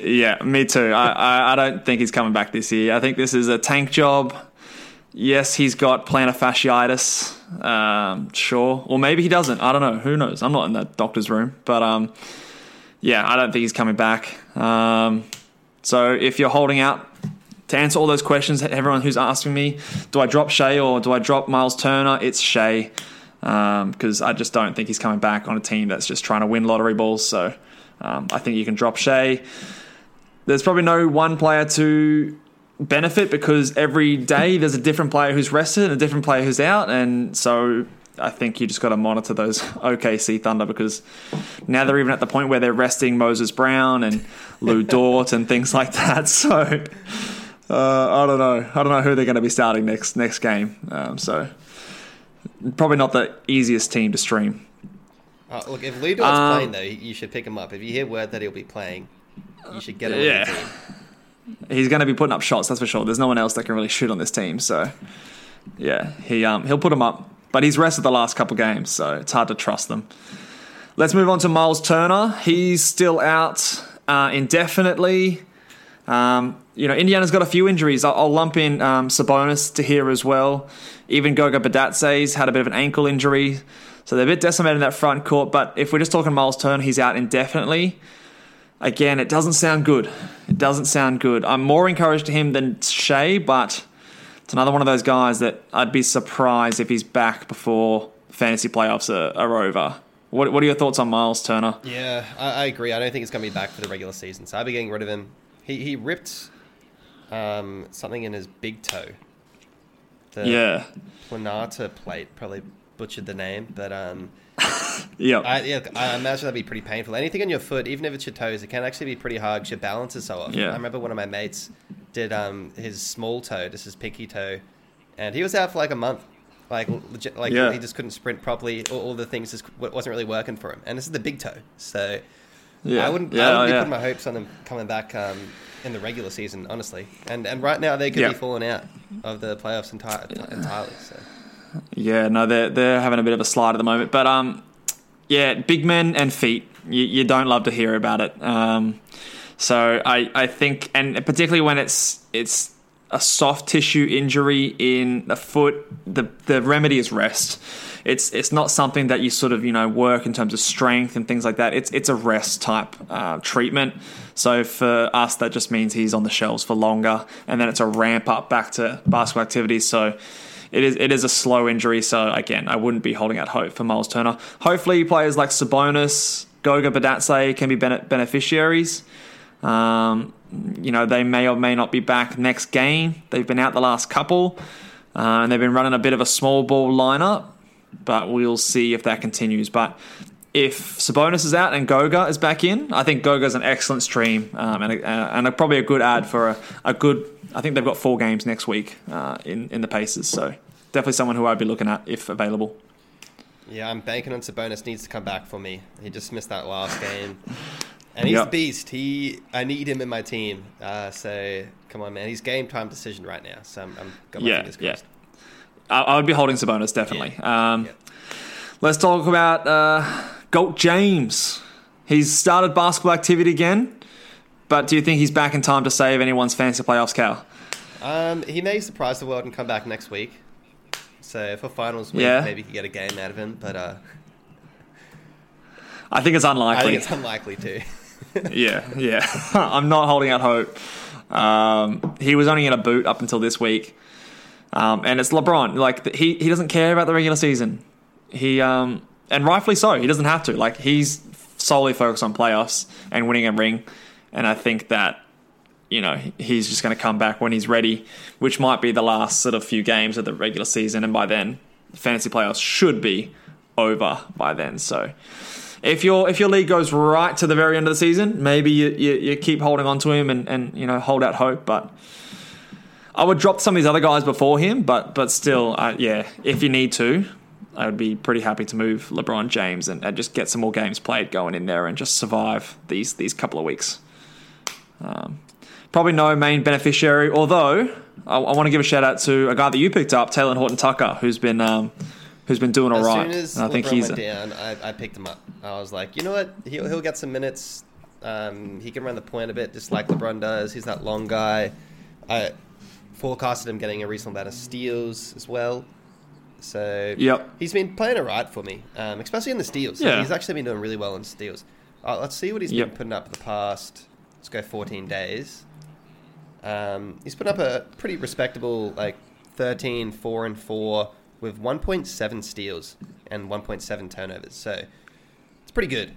Yeah, me too. I don't think he's coming back this year. I think this is a tank job. Yes, he's got plantar fasciitis. Sure. Or maybe he doesn't. I don't know. Who knows? I'm not in the doctor's room. But, I don't think he's coming back. So if you're holding out to answer all those questions, everyone who's asking me, do I drop Shai or do I drop Miles Turner? It's Shai, because I just don't think he's coming back on a team that's just trying to win lottery balls. So I think you can drop Shai. There's probably no one player to benefit, because every day there's a different player who's rested and a different player who's out. And so I think you just got to monitor those OKC Thunder, because now they're even at the point where they're resting Moses Brown and Lou Dort and things like that. So I don't know. I don't know who they're going to be starting next game. So probably not the easiest team to stream. Look, if Lou Dort's playing, though, you should pick him up. If you hear word that he'll be playing, you should get him on the team. He's going to be putting up shots, that's for sure. There's no one else that can really shoot on this team. So, yeah, he'll put him up. But he's rested the last couple games, so it's hard to trust them. Let's move on to Miles Turner. He's still out indefinitely. Indiana's got a few injuries. I'll lump in Sabonis to here as well. Even Goga Badatze's had a bit of an ankle injury. So they're a bit decimated in that front court. But if we're just talking Miles Turner, he's out indefinitely. Again, it doesn't sound good. I'm more encouraged to him than Shai, but it's another one of those guys that I'd be surprised if he's back before fantasy playoffs are over. What are your thoughts on Miles Turner? Yeah, I agree. I don't think he's going to be back for the regular season, so I'd be getting rid of him. He ripped something in his big toe. The plantar plate, probably butchered the name, but I imagine that'd be pretty painful. Anything on your foot, even if it's your toes, it can actually be pretty hard because your balance is so off. Yeah. I remember one of my mates did his small toe, just his pinky toe, and he was out for like a month. He just couldn't sprint properly. All the things just wasn't really working for him. And this is the big toe, so I wouldn't be putting my hopes on him coming back in the regular season, honestly. And right now they could be falling out of the playoffs entirely. So. They're having a bit of a slide at the moment, but big men and feet you don't love to hear about it. So I think, and particularly when it's a soft tissue injury in the foot, the remedy is rest. It's not something that you sort of, work in terms of strength and things like that. It's a rest type treatment. So for us, that just means he's on the shelves for longer, and then it's a ramp up back to basketball activities. So it is a slow injury. So again, I wouldn't be holding out hope for Miles Turner. Hopefully players like Sabonis, Goga Bitadze can be beneficiaries. They may or may not be back next game. They've been out the last couple, and they've been running a bit of a small ball lineup. But we'll see if that continues. But if Sabonis is out and Goga is back in, I think Goga's an excellent stream and probably a good ad for a good... I think they've got 4 games next week in the Pacers. So definitely someone who I'd be looking at if available. Yeah, I'm banking on Sabonis needs to come back for me. He just missed that last game. And he's a beast. I need him in my team. So come on, man. He's game time decision right now. So I'm got my fingers crossed. Yeah. I would be holding Sabonis, definitely. Yeah. Let's talk about Goat James. He's started basketball activity again, but do you think he's back in time to save anyone's fantasy playoffs, Cal? He may surprise the world and come back next week. So for finals week, maybe you could get a game out of him. But I think it's unlikely. I think it's unlikely too. yeah. I'm not holding out hope. He was only in a boot up until this week. And it's LeBron. Like he doesn't care about the regular season. He and rightfully so. He doesn't have to. Like he's solely focused on playoffs and winning a ring. And I think that he's just going to come back when he's ready, which might be the last sort of few games of the regular season. And by then, fantasy playoffs should be over by then. So if your league goes right to the very end of the season, maybe you keep holding on to him and hold out hope, but. I would drop some of these other guys before him, but still, if you need to, I would be pretty happy to move LeBron James and just get some more games played going in there and just survive these couple of weeks. Probably no main beneficiary, although I want to give a shout out to a guy that you picked up, Taylor Horton Tucker, who's been doing all right. As soon as LeBron went down, I picked him up. I was like, you know what, he'll get some minutes. He can run the point a bit, just like LeBron does. He's that long guy. I forecasted him getting a reasonable amount of steals as well. So he's been playing all right for me, especially in the steals. Yeah. He's actually been doing really well in steals. Let's see what he's been putting up the past, let's go 14 days. He's put up a pretty respectable 13, 4, and 4 with 1.7 steals and 1.7 turnovers. So it's pretty good.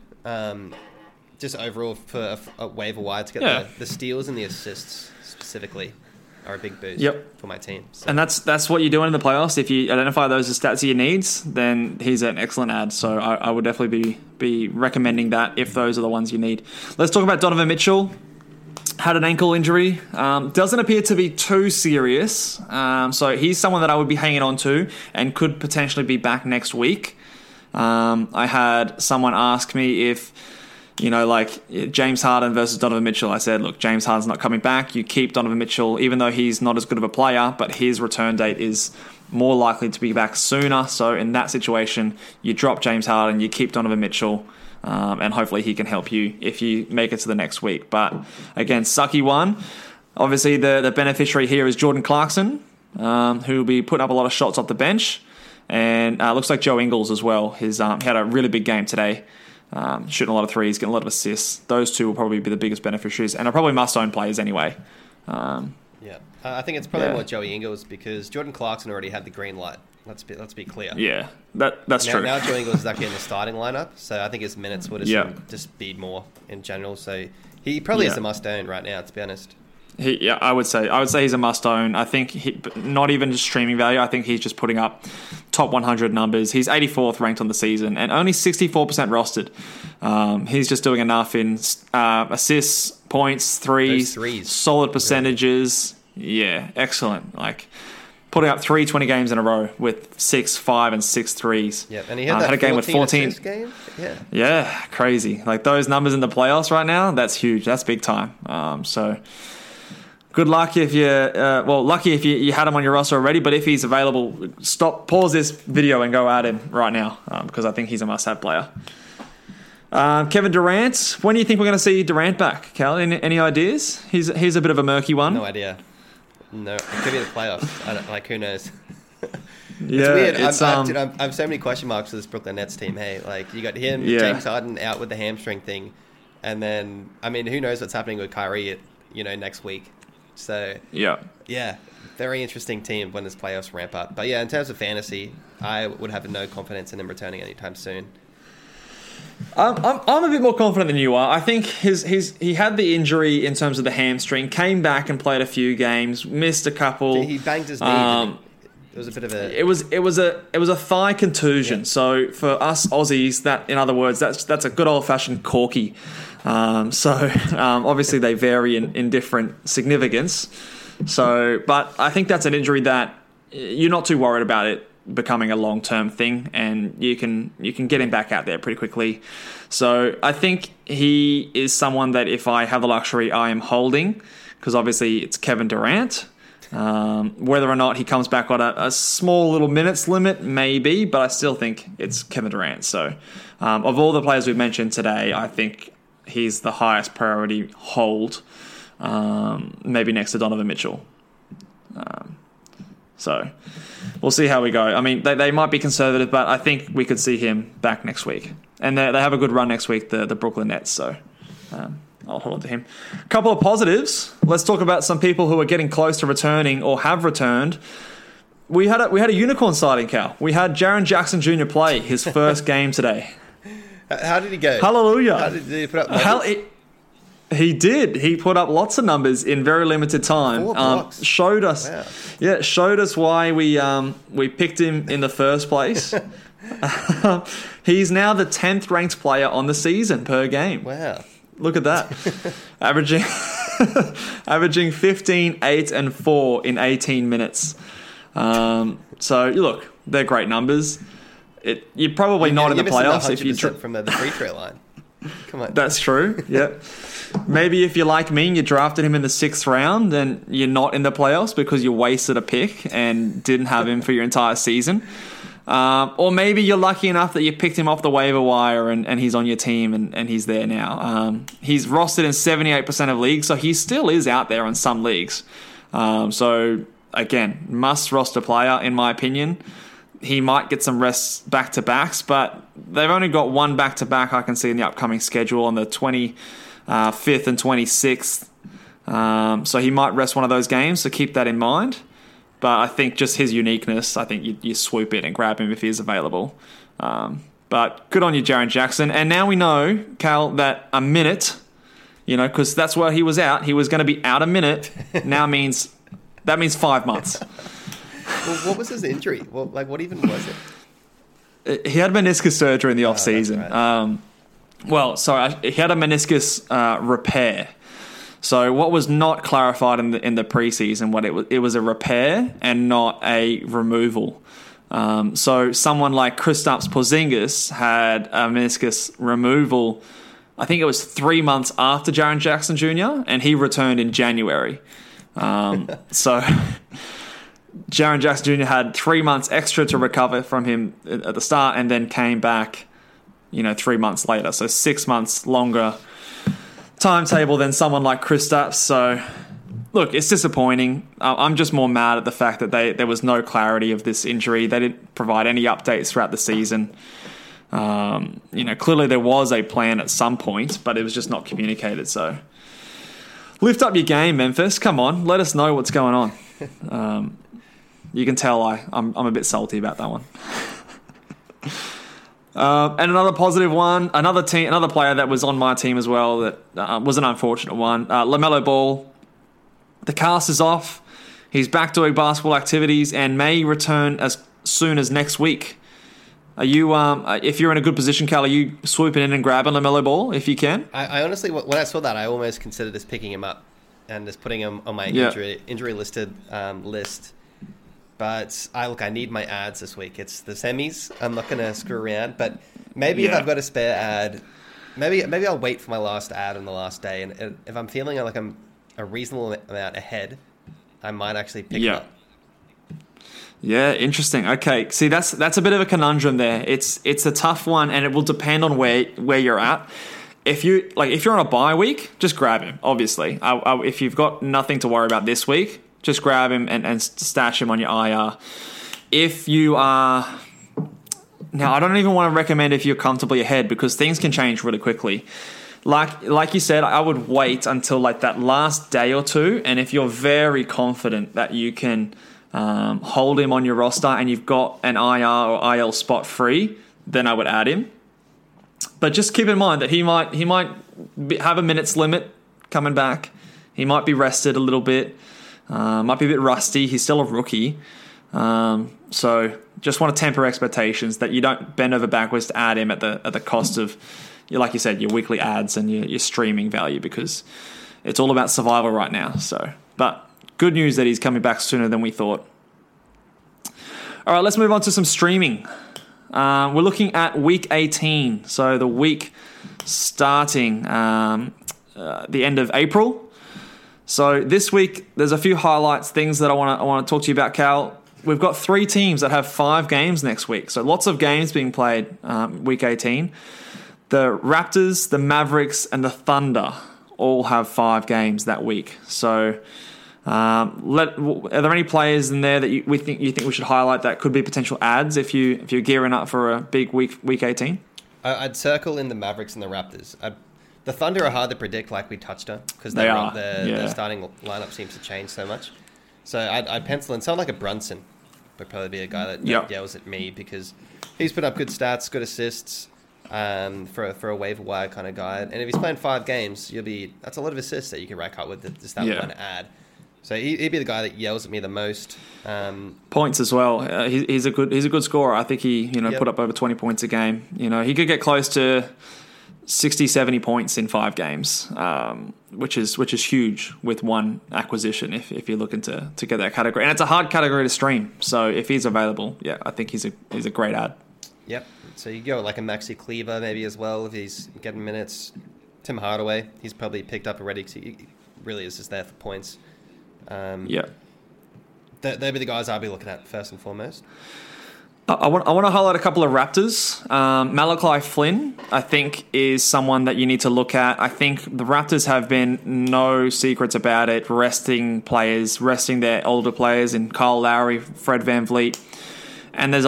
Just overall for a waiver wire to get the steals and the assists specifically. Are a big boost for my team. So. And that's what you're doing in the playoffs. If you identify those as stats of your needs, then he's an excellent ad. So I would definitely be recommending that if those are the ones you need. Let's talk about Donovan Mitchell. Had an ankle injury. Doesn't appear to be too serious. So he's someone that I would be hanging on to and could potentially be back next week. I had someone ask me if... James Harden versus Donovan Mitchell. I said, look, James Harden's not coming back. You keep Donovan Mitchell, even though he's not as good of a player, but his return date is more likely to be back sooner. So in that situation, you drop James Harden, you keep Donovan Mitchell, and hopefully he can help you if you make it to the next week. But again, sucky one. Obviously, the beneficiary here is Jordan Clarkson, who will be putting up a lot of shots off the bench. And looks like Joe Ingles as well. He had a really big game today. Shooting a lot of threes, getting a lot of assists. Those two will probably be the biggest beneficiaries, and are probably must-own players anyway. I think it's probably more Joey Ingles because Jordan Clarkson already had the green light. Let's be clear. Yeah, that's true. Now Joey Ingles is actually in the starting lineup, so I think his minutes would just be more in general. So he probably is a must-own right now, to be honest. I would say he's a must-own. I think not even just streaming value. I think he's just putting up top 100 numbers. He's 84th ranked on the season and only 64% rostered. He's just doing enough in assists, points, threes, solid percentages. Really? Yeah, excellent. Putting up 3 20 games in a row with 6, 5, and 6 threes. Yeah, and he had a game with 14. Game? Yeah, crazy. Those numbers in the playoffs right now, that's huge. That's big time. So. Good luck if you, lucky if you had him on your roster already, but if he's available, pause this video and go at him right now because I think he's a must-have player. Kevin Durant. When do you think we're going to see Durant back, Cal? Any ideas? He's a bit of a murky one. No idea. No, it could be the playoffs. Who knows? It's weird. I have so many question marks for this Brooklyn Nets team. Hey, you got him, James Harden out with the hamstring thing, and then who knows what's happening with Kyrie? Next week. So yeah, very interesting team when this playoffs ramp up. But yeah, in terms of fantasy, I would have no confidence in him returning anytime soon. I'm a bit more confident than you are. I think he had the injury in terms of the hamstring, came back and played a few games, missed a couple. He banged his knee. It was a bit of a. It was a thigh contusion. Yeah. So for us Aussies, that in other words, that's a good old fashioned corky. Obviously they vary in different significance. So, but I think that's an injury that you're not too worried about it becoming a long-term thing, and you can get him back out there pretty quickly. So I think he is someone that if I have the luxury, I am holding, because obviously it's Kevin Durant. Whether or not he comes back on a small little minutes limit, maybe, but I still think it's Kevin Durant. So of all the players we've mentioned today, I think he's the highest priority hold, maybe next to Donovan Mitchell. So we'll see how we go. They might be conservative, but I think we could see him back next week. And they have a good run next week, the Brooklyn Nets. So I'll hold on to him. A couple of positives. Let's talk about some people who are getting close to returning or have returned. We had a unicorn sighting, Cal. We had Jaren Jackson Jr. play his first game today. How did he go? Hallelujah. How did he put up numbers? He did. He put up lots of numbers in very limited time. 4 blocks. Showed us, wow. Yeah, showed us why we picked him in the first place. He's now the 10th ranked player on the season per game. Wow. Look at that. Averaging 15, 8, and 4 in 18 minutes. So, look, they're great numbers. You're probably not in the playoffs if you from the free throw line. Come on, that's true. Yep. Maybe if you're like me and you drafted him in the 6th round, then you're not in the playoffs because you wasted a pick and didn't have him for your entire season. Or maybe you're lucky enough that you picked him off the waiver wire and he's on your team and he's there now. He's rostered in 78% of leagues, so he still is out there in some leagues. So again, must roster player in my opinion. He might get some rest back-to-backs, but they've only got one back-to-back I can see in the upcoming schedule on the 25th and 26th. So he might rest one of those games, so keep that in mind. But I think just his uniqueness, I think you swoop in and grab him if he is available. But good on you, Jaren Jackson. And now we know, Cal, that a minute, because that's where he was out. He was going to be out a minute. Now means 5 months. Well, what was his injury? Well, what even was it? He had meniscus surgery in the off-season. Right. He had a meniscus repair. So what was not clarified in the preseason, it was a repair and not a removal. So someone like Kristaps Porzingis had a meniscus removal, I think it was 3 months after Jaren Jackson Jr., and he returned in January. Jaren Jackson Jr. had 3 months extra to recover from him at the start and then came back, 3 months later. So 6 months longer timetable than someone like Kristaps. So, look, it's disappointing. I'm just more mad at the fact that there was no clarity of this injury. They didn't provide any updates throughout the season. Clearly there was a plan at some point, but it was just not communicated. So, lift up your game, Memphis. Come on, let us know what's going on. You can tell I'm a bit salty about that one. And another positive one, another player that was on my team as well that was an unfortunate one. LaMelo Ball, the cast is off. He's back doing basketball activities and may return as soon as next week. Are you, if you're in a good position, Cal, are you swooping in and grabbing LaMelo Ball if you can? I honestly, when I saw that, I almost considered just picking him up and just putting him on my injury listed list. But I need my ads this week. It's the semis. I'm not going to screw around. But maybe if I've got a spare ad, maybe I'll wait for my last ad on the last day. And if I'm feeling like I'm a reasonable amount ahead, I might actually pick it up. Yeah, interesting. Okay, see, that's a bit of a conundrum there. It's a tough one, and it will depend on where you're at. If you're on a bye week, just grab him. Obviously, if you've got nothing to worry about this week, just grab him and stash him on your IR. If you are now, I don't even want to recommend if you're comfortably ahead, because things can change really quickly. Like you said, I would wait until like that last day or two, and if you're very confident that you can hold him on your roster and you've got an IR or IL spot free, then I would add him. But just keep in mind that he might have a minutes limit coming back. He might be rested a little bit, might be a bit rusty. He's still a rookie. So just want to temper expectations that you don't bend over backwards to add him at the cost of, like you said, your weekly ads and your streaming value, because it's all about survival right now. So, but good news that he's coming back sooner than we thought. All right, let's move on to some streaming. We're looking at week 18. So the week starting the end of April. So this week, there's a few highlights, things that I want to talk to you about, Cal. We've got three teams that have 5 games next week. So lots of games being played week 18. The Raptors, the Mavericks, and the Thunder all have 5 games that week. So... are there any players in there that you think we should highlight that could be potential ads if you're gearing up for a big week 18? I'd circle in the Mavericks and the Raptors. The Thunder are hard to predict, like we touched on, because their starting lineup seems to change so much. So I'd pencil in someone like a Brunson, would probably be a guy that yells at me, because he's put up good stats, good assists, for a waiver wire kind of guy. And if he's playing 5 games, that's a lot of assists that you can rack up with just that one ad. So he'd be the guy that yells at me the most. Points as well. He's a good scorer. I think he put up over 20 points a game. He could get close to 60, 70 points in 5 games, which is huge with one acquisition if you're looking to get that category. And it's a hard category to stream. So if he's available, I think he's a great ad. Yep. So you go like a Maxi Kleber maybe as well if he's getting minutes. Tim Hardaway, he's probably picked up already because he really is just there for points. They'll be the guys I'll be looking at first and foremost. I want to highlight a couple of Raptors. Malachi Flynn, I think, is someone that you need to look at. I think the Raptors have been no secrets about it, resting their older players in Kyle Lowry, Fred VanVleet, and there's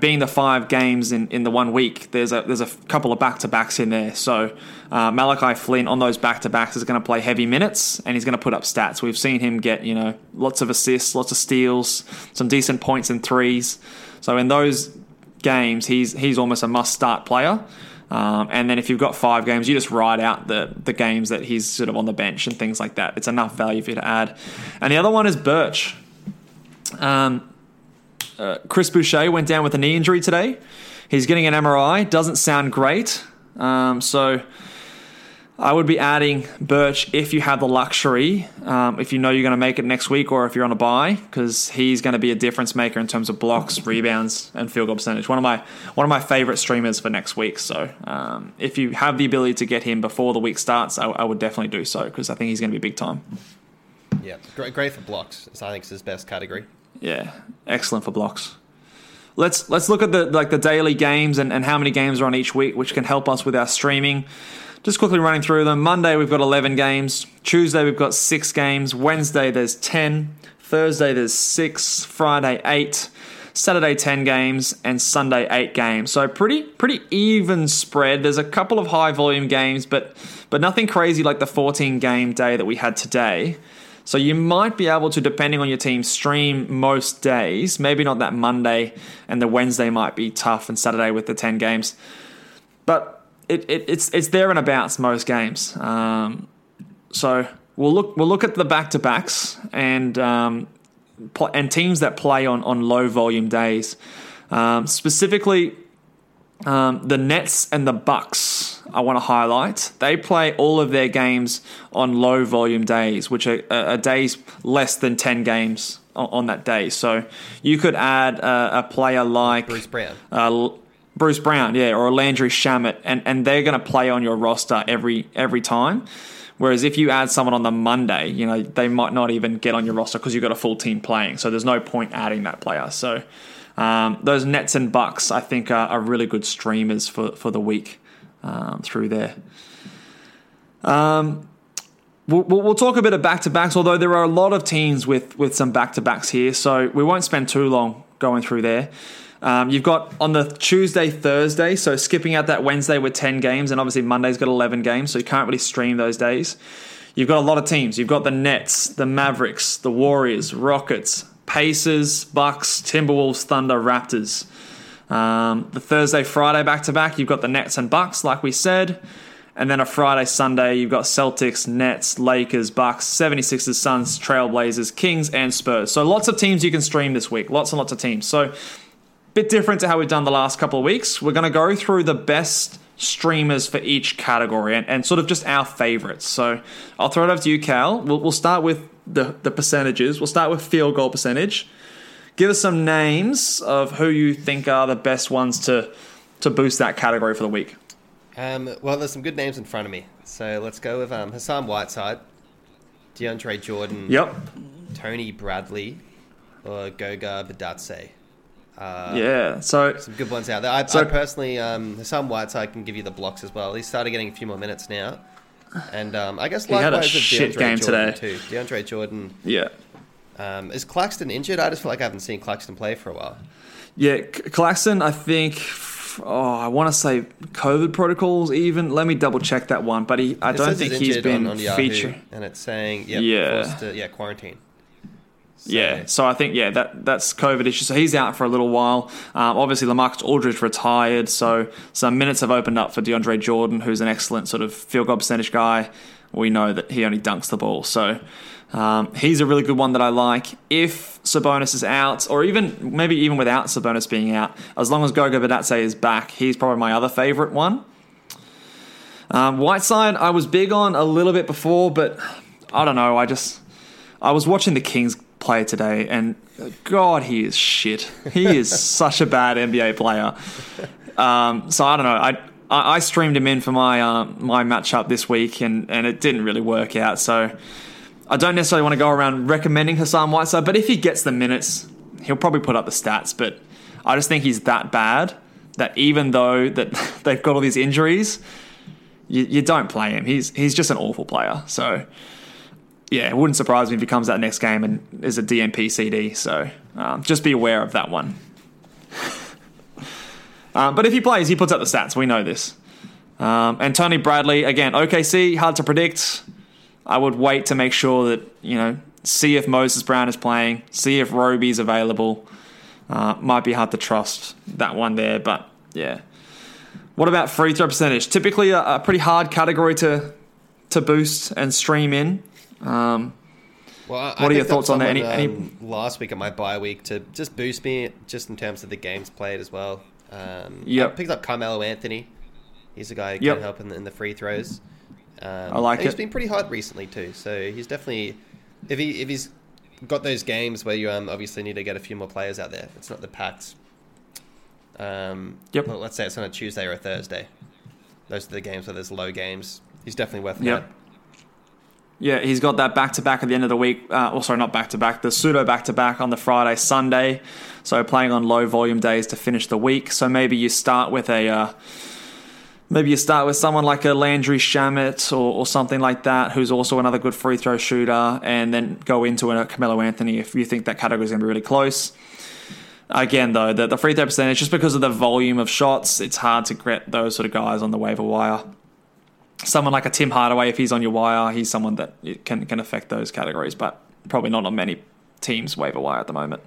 being the 5 games in the 1 week, there's a couple of back-to-backs in there. So Malachi Flynn on those back-to-backs is going to play heavy minutes, and he's going to put up stats. We've seen him get lots of assists, lots of steals, some decent points and threes. So in those games, he's almost a must-start player. And then if you've got 5 games, you just ride out the games that he's sort of on the bench and things like that. It's enough value for you to add. And the other one is Birch. Chris Boucher went down with a knee injury today. He's getting an MRI. Doesn't sound great. So I would be adding Birch if you have the luxury, if you're going to make it next week or if you're on a bye, because he's going to be a difference maker in terms of blocks, rebounds, and field goal percentage. One of my favorite streamers for next week. So if you have the ability to get him before the week starts, I would definitely do so, because I think he's going to be big time. Yeah, great for blocks. I think it's his best category. Yeah, excellent for blocks. Let's look at the daily games and how many games are on each week, which can help us with our streaming. Just quickly running through them. Monday, we've got 11 games. Tuesday, we've got 6 games. Wednesday, there's 10. Thursday, there's 6. Friday, 8. Saturday, 10 games. And Sunday, 8 games. So pretty even spread. There's a couple of high-volume games, but nothing crazy like the 14-game day that we had today. So you might be able to, depending on your team, stream most days. Maybe not that Monday, and the Wednesday might be tough, and Saturday with the 10 games. But it's there and abouts most games. So we'll look at the back-to-backs and teams that play on low-volume days. Specifically, the Nets and the Bucks. I want to highlight. They play all of their games on low volume days, which are days less than 10 games on that day. So you could add a player like Bruce Brown, or a Landry Shamet, and they're going to play on your roster every time, Whereas if you add someone on the Monday, you know, they might not even get on your roster because you've got a full team playing. So there's no point adding that player. So those Nets and Bucks, I think, are really good streamers for the week through there. We'll talk a bit of back-to-backs, although there are a lot of teams with some back-to-backs here, so we won't spend too long going through there. You've got on the Tuesday, Thursday, so skipping out that Wednesday with 10 games, and obviously Monday's got 11 games, so you can't really stream those days. You've got a lot of teams. You've got the Nets, the Mavericks, the Warriors, Rockets, Pacers, Bucks, Timberwolves, Thunder, Raptors. The Thursday, Friday back-to-back, you've got the Nets and Bucks, like we said. And then a Friday, Sunday, you've got Celtics, Nets, Lakers, Bucks, 76ers, Suns, Trailblazers, Kings, and Spurs. So lots of teams you can stream this week. Lots and lots of teams. So a bit different to how we've done the last couple of weeks. We're going to go through the best streamers for each category and sort of just our favorites. So I'll throw it over to you, Cal. We'll start with the percentages. We'll start with field goal percentage. Give us some names of who you think are the best ones to boost that category for the week. Well, there's some good names in front of me. So let's go with Hassan Whiteside, DeAndre Jordan, Tony Bradley, or Goga Badatse. Yeah, so some good ones out there. I personally, Hassan Whiteside can give you the blocks as well. He's started getting a few more minutes now, and I guess likewise with DeAndre Jordan today. DeAndre Jordan, is Claxton injured? I just feel like I haven't seen Claxton play for a while. Yeah, Claxton, I think. I want to say COVID protocols even. Let me double check that one. But I don't think he's been featured. And it's saying, quarantine. So. Yeah, so I think, that's COVID issue. So he's out for a little while. Obviously, LaMarcus Aldridge retired. So some minutes have opened up for DeAndre Jordan, who's an excellent sort of field goal percentage guy. We know that he only dunks the ball. So he's a really good one that I like. If Sabonis is out, or even without Sabonis being out, as long as Goga Badatse is back, he's probably my other favorite one. Whiteside, I was big on a little bit before, but I don't know. I was watching the Kings play today, and God, he is shit. He is such a bad NBA player. So I don't know. I streamed him in for my my matchup this week, and it didn't really work out. So I don't necessarily want to go around recommending Hassan Whiteside, but if he gets the minutes, he'll probably put up the stats. But I just think he's that bad that even though that they've got all these injuries, you don't play him. He's just an awful player. So yeah, it wouldn't surprise me if he comes out next game and is a DNP CD. So just be aware of that one. But if he plays, he puts up the stats. We know this. And Tony Bradley, again, OKC, hard to predict. I would wait to make sure that, see if Moses Brown is playing, see if Roby's available. Might be hard to trust that one there, but yeah. What about free throw percentage? Typically a pretty hard category to boost and stream in. What are your thoughts on that? Last week at my bye week to just boost me just in terms of the games played as well. I picked up Carmelo Anthony. He's a guy who can help in the free throws. I like it. He's been pretty hot recently too, so he's definitely if he's got those games where you obviously need to get a few more players out there. It's not the packed. Well, let's say it's on a Tuesday or a Thursday. Those are the games where there's low games. He's definitely worth that. Yeah, he's got that back-to-back at the end of the week. Not back-to-back, the pseudo back-to-back on the Friday, Sunday. So playing on low-volume days to finish the week. So maybe you start with someone like a Landry Shamet or something like that, who's also another good free-throw shooter, and then go into a Carmelo Anthony if you think that category is going to be really close. Again, though, the free-throw percentage, just because of the volume of shots, it's hard to get those sort of guys on the waiver wire. Someone like a Tim Hardaway, if he's on your wire, he's someone that can affect those categories, but probably not on many teams' waiver wire at the moment.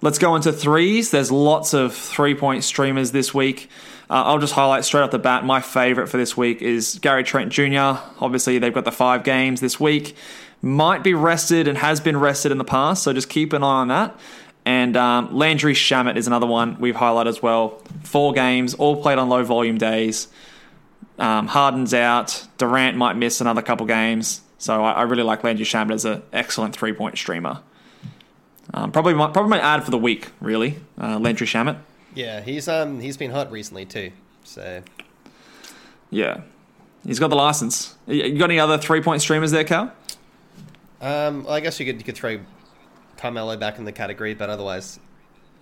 Let's go into threes. There's lots of three-point streamers this week. I'll just highlight straight off the bat, my favorite for this week is Gary Trent Jr. Obviously, they've got the 5 games this week. Might be rested and has been rested in the past, so just keep an eye on that. And Landry Shamet is another one we've highlighted as well. 4 games, all played on low-volume days. Harden's out. Durant might miss another couple games. So I really like Landry Shamet as an excellent three-point streamer. Probably my ad for the week, really, Landry Shamet. Yeah, he's been hot recently too. So yeah, He's got the license. You got any other three-point streamers there, Cal? I guess you could throw Carmelo back in the category, but otherwise...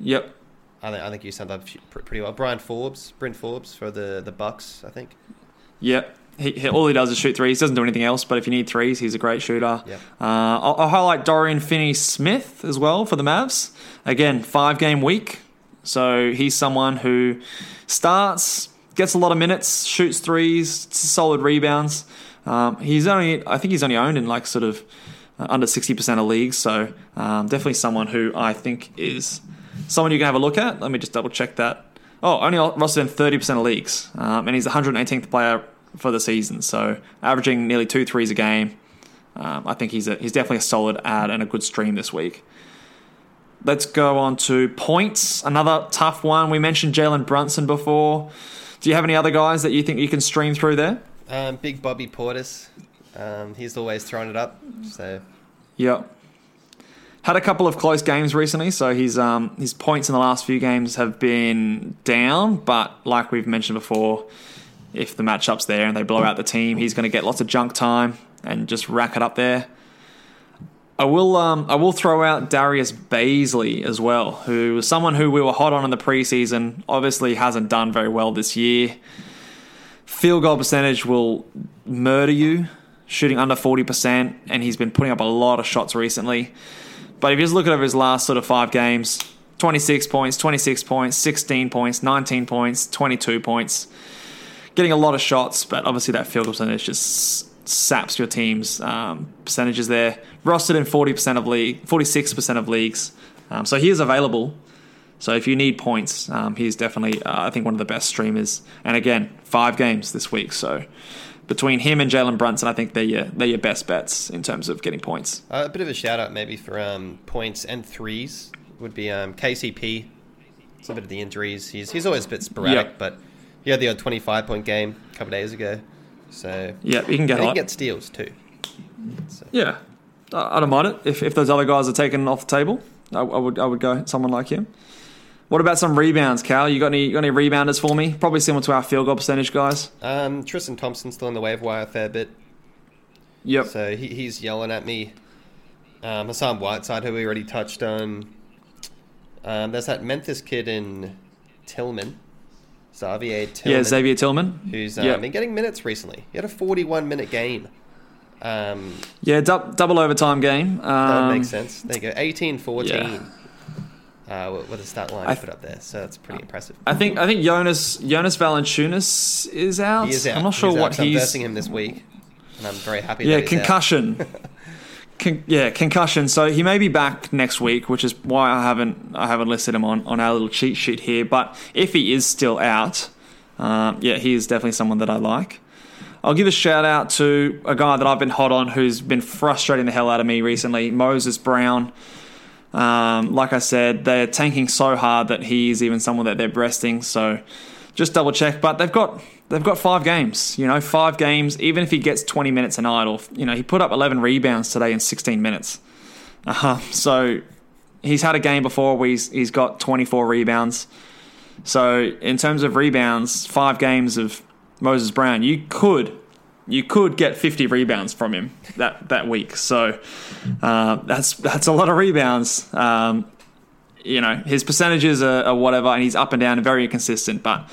Yep. I think you summed up pretty well. Bryn Forbes for the Bucks, I think. Yep. He all he does is shoot threes. He doesn't do anything else, but if you need threes, he's a great shooter. Yep. I'll highlight Dorian Finney-Smith as well for the Mavs. Again, 5-game week. So he's someone who starts, gets a lot of minutes, shoots threes, solid rebounds. He's only owned in like sort of under 60% of leagues. So definitely someone who I think is someone you can have a look at. Let me just double check that. Oh, only rostered in 30% of leagues. And he's the 118th player for the season. So averaging nearly 2 threes a game. I think he's definitely a solid ad and a good stream this week. Let's go on to points. Another tough one. We mentioned Jalen Brunson before. Do you have any other guys that you think you can stream through there? Big Bobby Portis. He's always throwing it up. So, yeah. Had a couple of close games recently, so his points in the last few games have been down, but like we've mentioned before, if the matchup's there and they blow out the team, he's going to get lots of junk time and just rack it up there. I will throw out Darius Baisley as well, who was someone who we were hot on in the preseason, obviously hasn't done very well this year. Field goal percentage will murder you, shooting under 40%, and he's been putting up a lot of shots recently. But if you just look at over his last sort of 5 games, 26 points, 16 points, 19 points, 22 points, getting a lot of shots, but obviously that field goal percentage just saps your team's percentages there. Rostered in 46% of leagues, so he is available. So if you need points, he's definitely, I think, one of the best streamers. And again, 5 games this week. So between him and Jalen Brunson, I think they're your best bets in terms of getting points. A bit of a shout-out maybe for points and threes would be KCP. It's a bit of the injuries. He's always a bit sporadic, yep. But he had the odd 25-point game a couple of days ago. So yeah, he can get a lot. He can get steals too. So. Yeah, I don't mind it. If those other guys are taken off the table, I would go someone like him. What about some rebounds, Cal? You got any rebounders for me? Probably similar to our field goal percentage guys. Tristan Thompson's still on the waiver wire a fair bit. Yep. So he's yelling at me. Hassan Whiteside, who we already touched on. There's that Memphis kid in Tillman, Xavier Tillman. Yeah, Xavier Tillman. Who's been getting minutes recently. He had a 41-minute game. Double overtime game. That makes sense. There you go, 18-14. Yeah. With a stat line put up there, so that's pretty impressive. I think Jonas Valanciunas is out. He is out. I'm not sure what he's. I'm versing him this week, and I'm very happy. Yeah, that he's concussion. Out. Concussion. So he may be back next week, which is why I haven't listed him on our little cheat sheet here. But if he is still out, he is definitely someone that I like. I'll give a shout out to a guy that I've been hot on, who's been frustrating the hell out of me recently, Moses Brown. Like I said, they're tanking so hard that he is even someone that they're breasting. So just double check. But they've got 5 games. Even if he gets 20 minutes a night, or he put up 11 rebounds today in 16 minutes. So he's had a game before where he's got 24 rebounds. So in terms of rebounds, 5 games of Moses Brown, you could get 50 rebounds from him that week. So that's a lot of rebounds. His percentages are whatever, and he's up and down and very inconsistent. But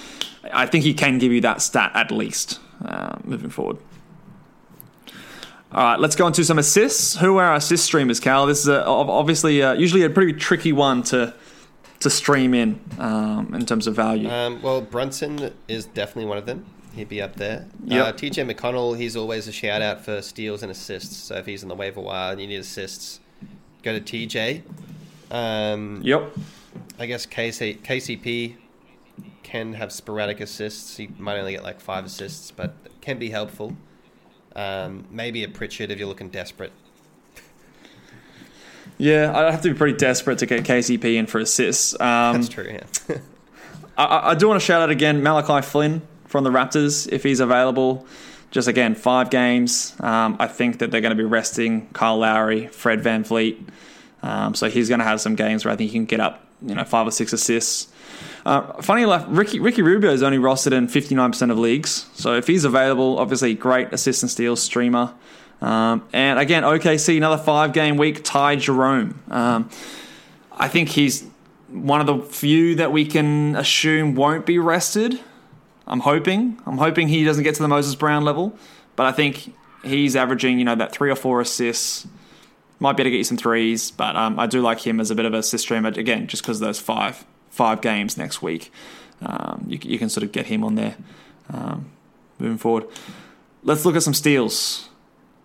I think he can give you that stat at least moving forward. All right, let's go on to some assists. Who are our assist streamers, Cal? This is usually a pretty tricky one to stream in terms of value. Brunson is definitely one of them. He'd be up there. Yep. TJ McConnell, he's always a shout-out for steals and assists. So if he's on the waiver wire and you need assists, go to TJ. Yep. I guess KCP can have sporadic assists. He might only get like 5 assists, but can be helpful. Maybe a Pritchard if you're looking desperate. Yeah, I'd have to be pretty desperate to get KCP in for assists. That's true, yeah. I do want to shout-out again Malachi Flynn from the Raptors, if he's available. Just again, 5 games. I think that they're going to be resting Kyle Lowry, Fred VanVleet. So he's going to have some games where I think he can get up 5 or 6 assists. Funny enough, Ricky Rubio is only rostered in 59% of leagues. So if he's available, obviously great assist and steal streamer. And again, OKC, another 5-game week, Ty Jerome. I think he's one of the few that we can assume won't be rested. I'm hoping he doesn't get to the Moses Brown level, but I think he's averaging, about 3 or 4 assists. Might be able to get you some threes, but I do like him as a bit of a assist streamer, again, just because of those five games next week. You can sort of get him on there moving forward. Let's look at some steals.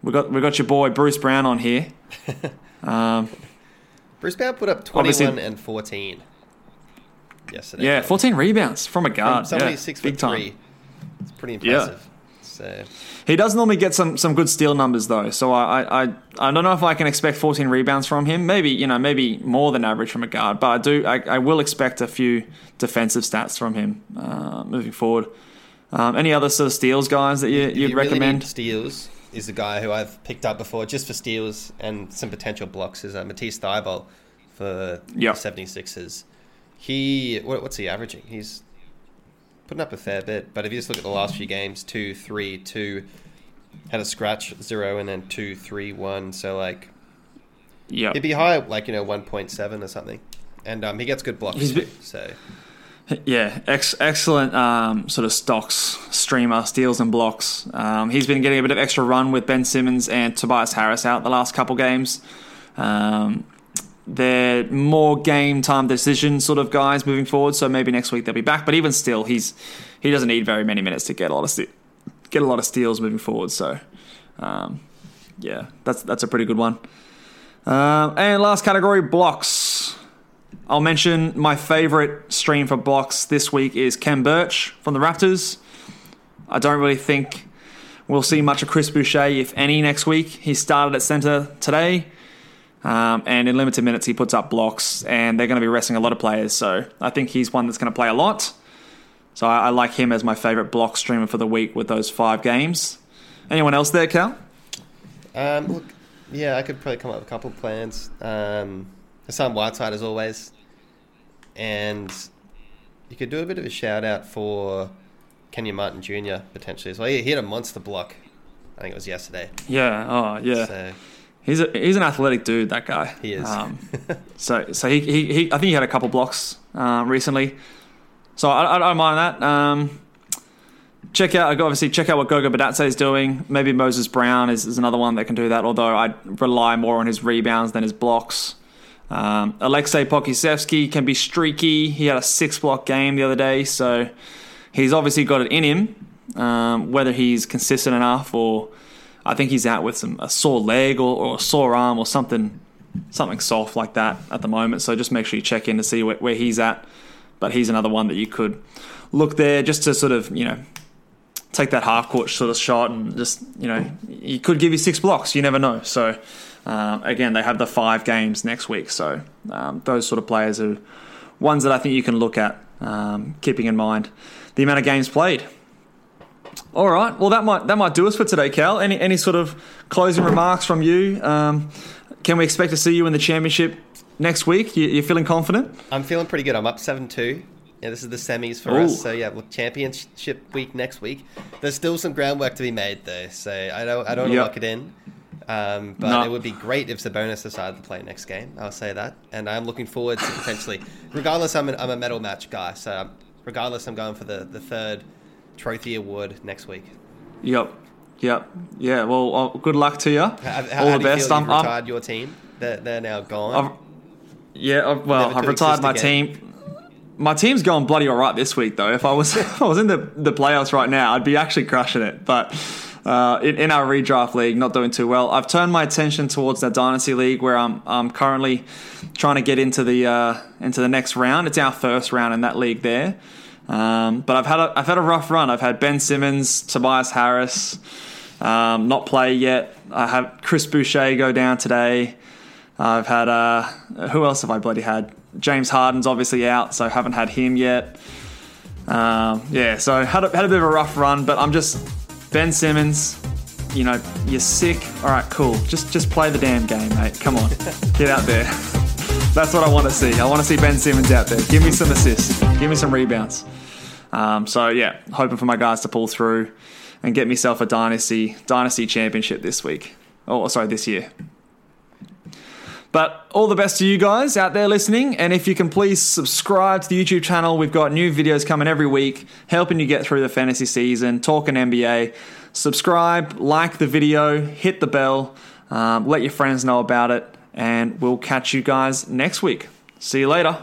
We got your boy Bruce Brown on here. Bruce Brown put up 21 and 14 yesterday. Yeah, 14 rebounds from a guard. Somebody's 6 foot three. It's pretty impressive. Yeah. So he does normally get some good steal numbers though, so I don't know if I can expect 14 rebounds from him. Maybe more than average from a guard, but I will expect a few defensive stats from him moving forward. Any other sort of steals guys that you'd really recommend? Steals is a guy who I've picked up before just for steals and some potential blocks is Matisse Thybulle for the 76ers. What's he averaging? He's putting up a fair bit, but if you just look at the last few games, 2, 3, 2, had a scratch, 0, and then 2, 3, 1. So he'd be high, 1.7 or something, and he gets good blocks. So. Yeah, excellent sort of stocks, streamer, steals and blocks. He's been getting a bit of extra run with Ben Simmons and Tobias Harris out the last couple games. They're more game time decision sort of guys moving forward, so maybe next week they'll be back. But even still, he doesn't need very many minutes to get a lot of steals moving forward. So, that's a pretty good one. And last category, blocks. I'll mention my favorite stream for blocks this week is Khem Birch from the Raptors. I don't really think we'll see much of Chris Boucher, if any, next week. He started at center today, and in limited minutes he puts up blocks, and they're going to be resting a lot of players, so I think he's one that's going to play a lot. So I like him as my favorite block streamer for the week with those 5 games. Anyone else there, Cal? I could probably come up with a couple of plans. Hassan Whiteside, as always. And you could do a bit of a shout-out for Kenyon Martin Jr. potentially as well. He had a monster block, I think it was yesterday. Yeah, So, he's an athletic dude, that guy. He is. So he I think he had a couple blocks recently. So I don't mind that. Check out what Goga Bitadze is doing. Maybe Moses Brown is another one that can do that, although I rely more on his rebounds than his blocks. Aleksej Pokuševski can be streaky. He had a 6-block game the other day, so he's obviously got it in him. Whether he's consistent enough, or I think he's out with a sore leg or a sore arm or something soft like that at the moment. So just make sure you check in to see where he's at. But he's another one that you could look there just to sort of take that half court sort of shot and just he could give you 6 blocks. You never know. So. Again, they have the 5 games next week, so those sort of players are ones that I think you can look at, keeping in mind the amount of games played. All right, well that might do us for today, Cal. Any sort of closing remarks from you? Can we expect to see you in the championship next week? You're feeling confident? I'm feeling pretty good. I'm up 7-2. Yeah, this is the semis for us. So championship week next week. There's still some groundwork to be made though, so I don't want to lock it in. It would be great if Sabonis decided to play next game. I'll say that, and I'm looking forward to potentially. Regardless, I'm a medal match guy, so I'm going for the third trophy award next week. Yep, yeah. Well, good luck to you. All the best. You've retired your team. They're now gone. I've retired my team. My team's going bloody all right this week, though. If I was in the playoffs right now, I'd be actually crushing it, but. In our redraft league, not doing too well. I've turned my attention towards the Dynasty League, where I'm currently trying to get into the next round. It's our first round in that league there. But I've had a rough run. I've had Ben Simmons, Tobias Harris, not play yet. I have Chris Boucher go down today. I've had who else have I bloody had? James Harden's obviously out, so haven't had him yet. So had a bit of a rough run, but I'm just. Ben Simmons, you're sick. All right, cool. Just play the damn game, mate. Come on. Get out there. That's what I want to see. I want to see Ben Simmons out there. Give me some assists. Give me some rebounds. So, yeah, hoping for my guys to pull through and get myself a dynasty championship this week. Oh, sorry, this year. But all the best to you guys out there listening. And if you can, please subscribe to the YouTube channel. We've got new videos coming every week, helping you get through the fantasy season, talking NBA. Subscribe, like the video, hit the bell, let your friends know about it. And we'll catch you guys next week. See you later.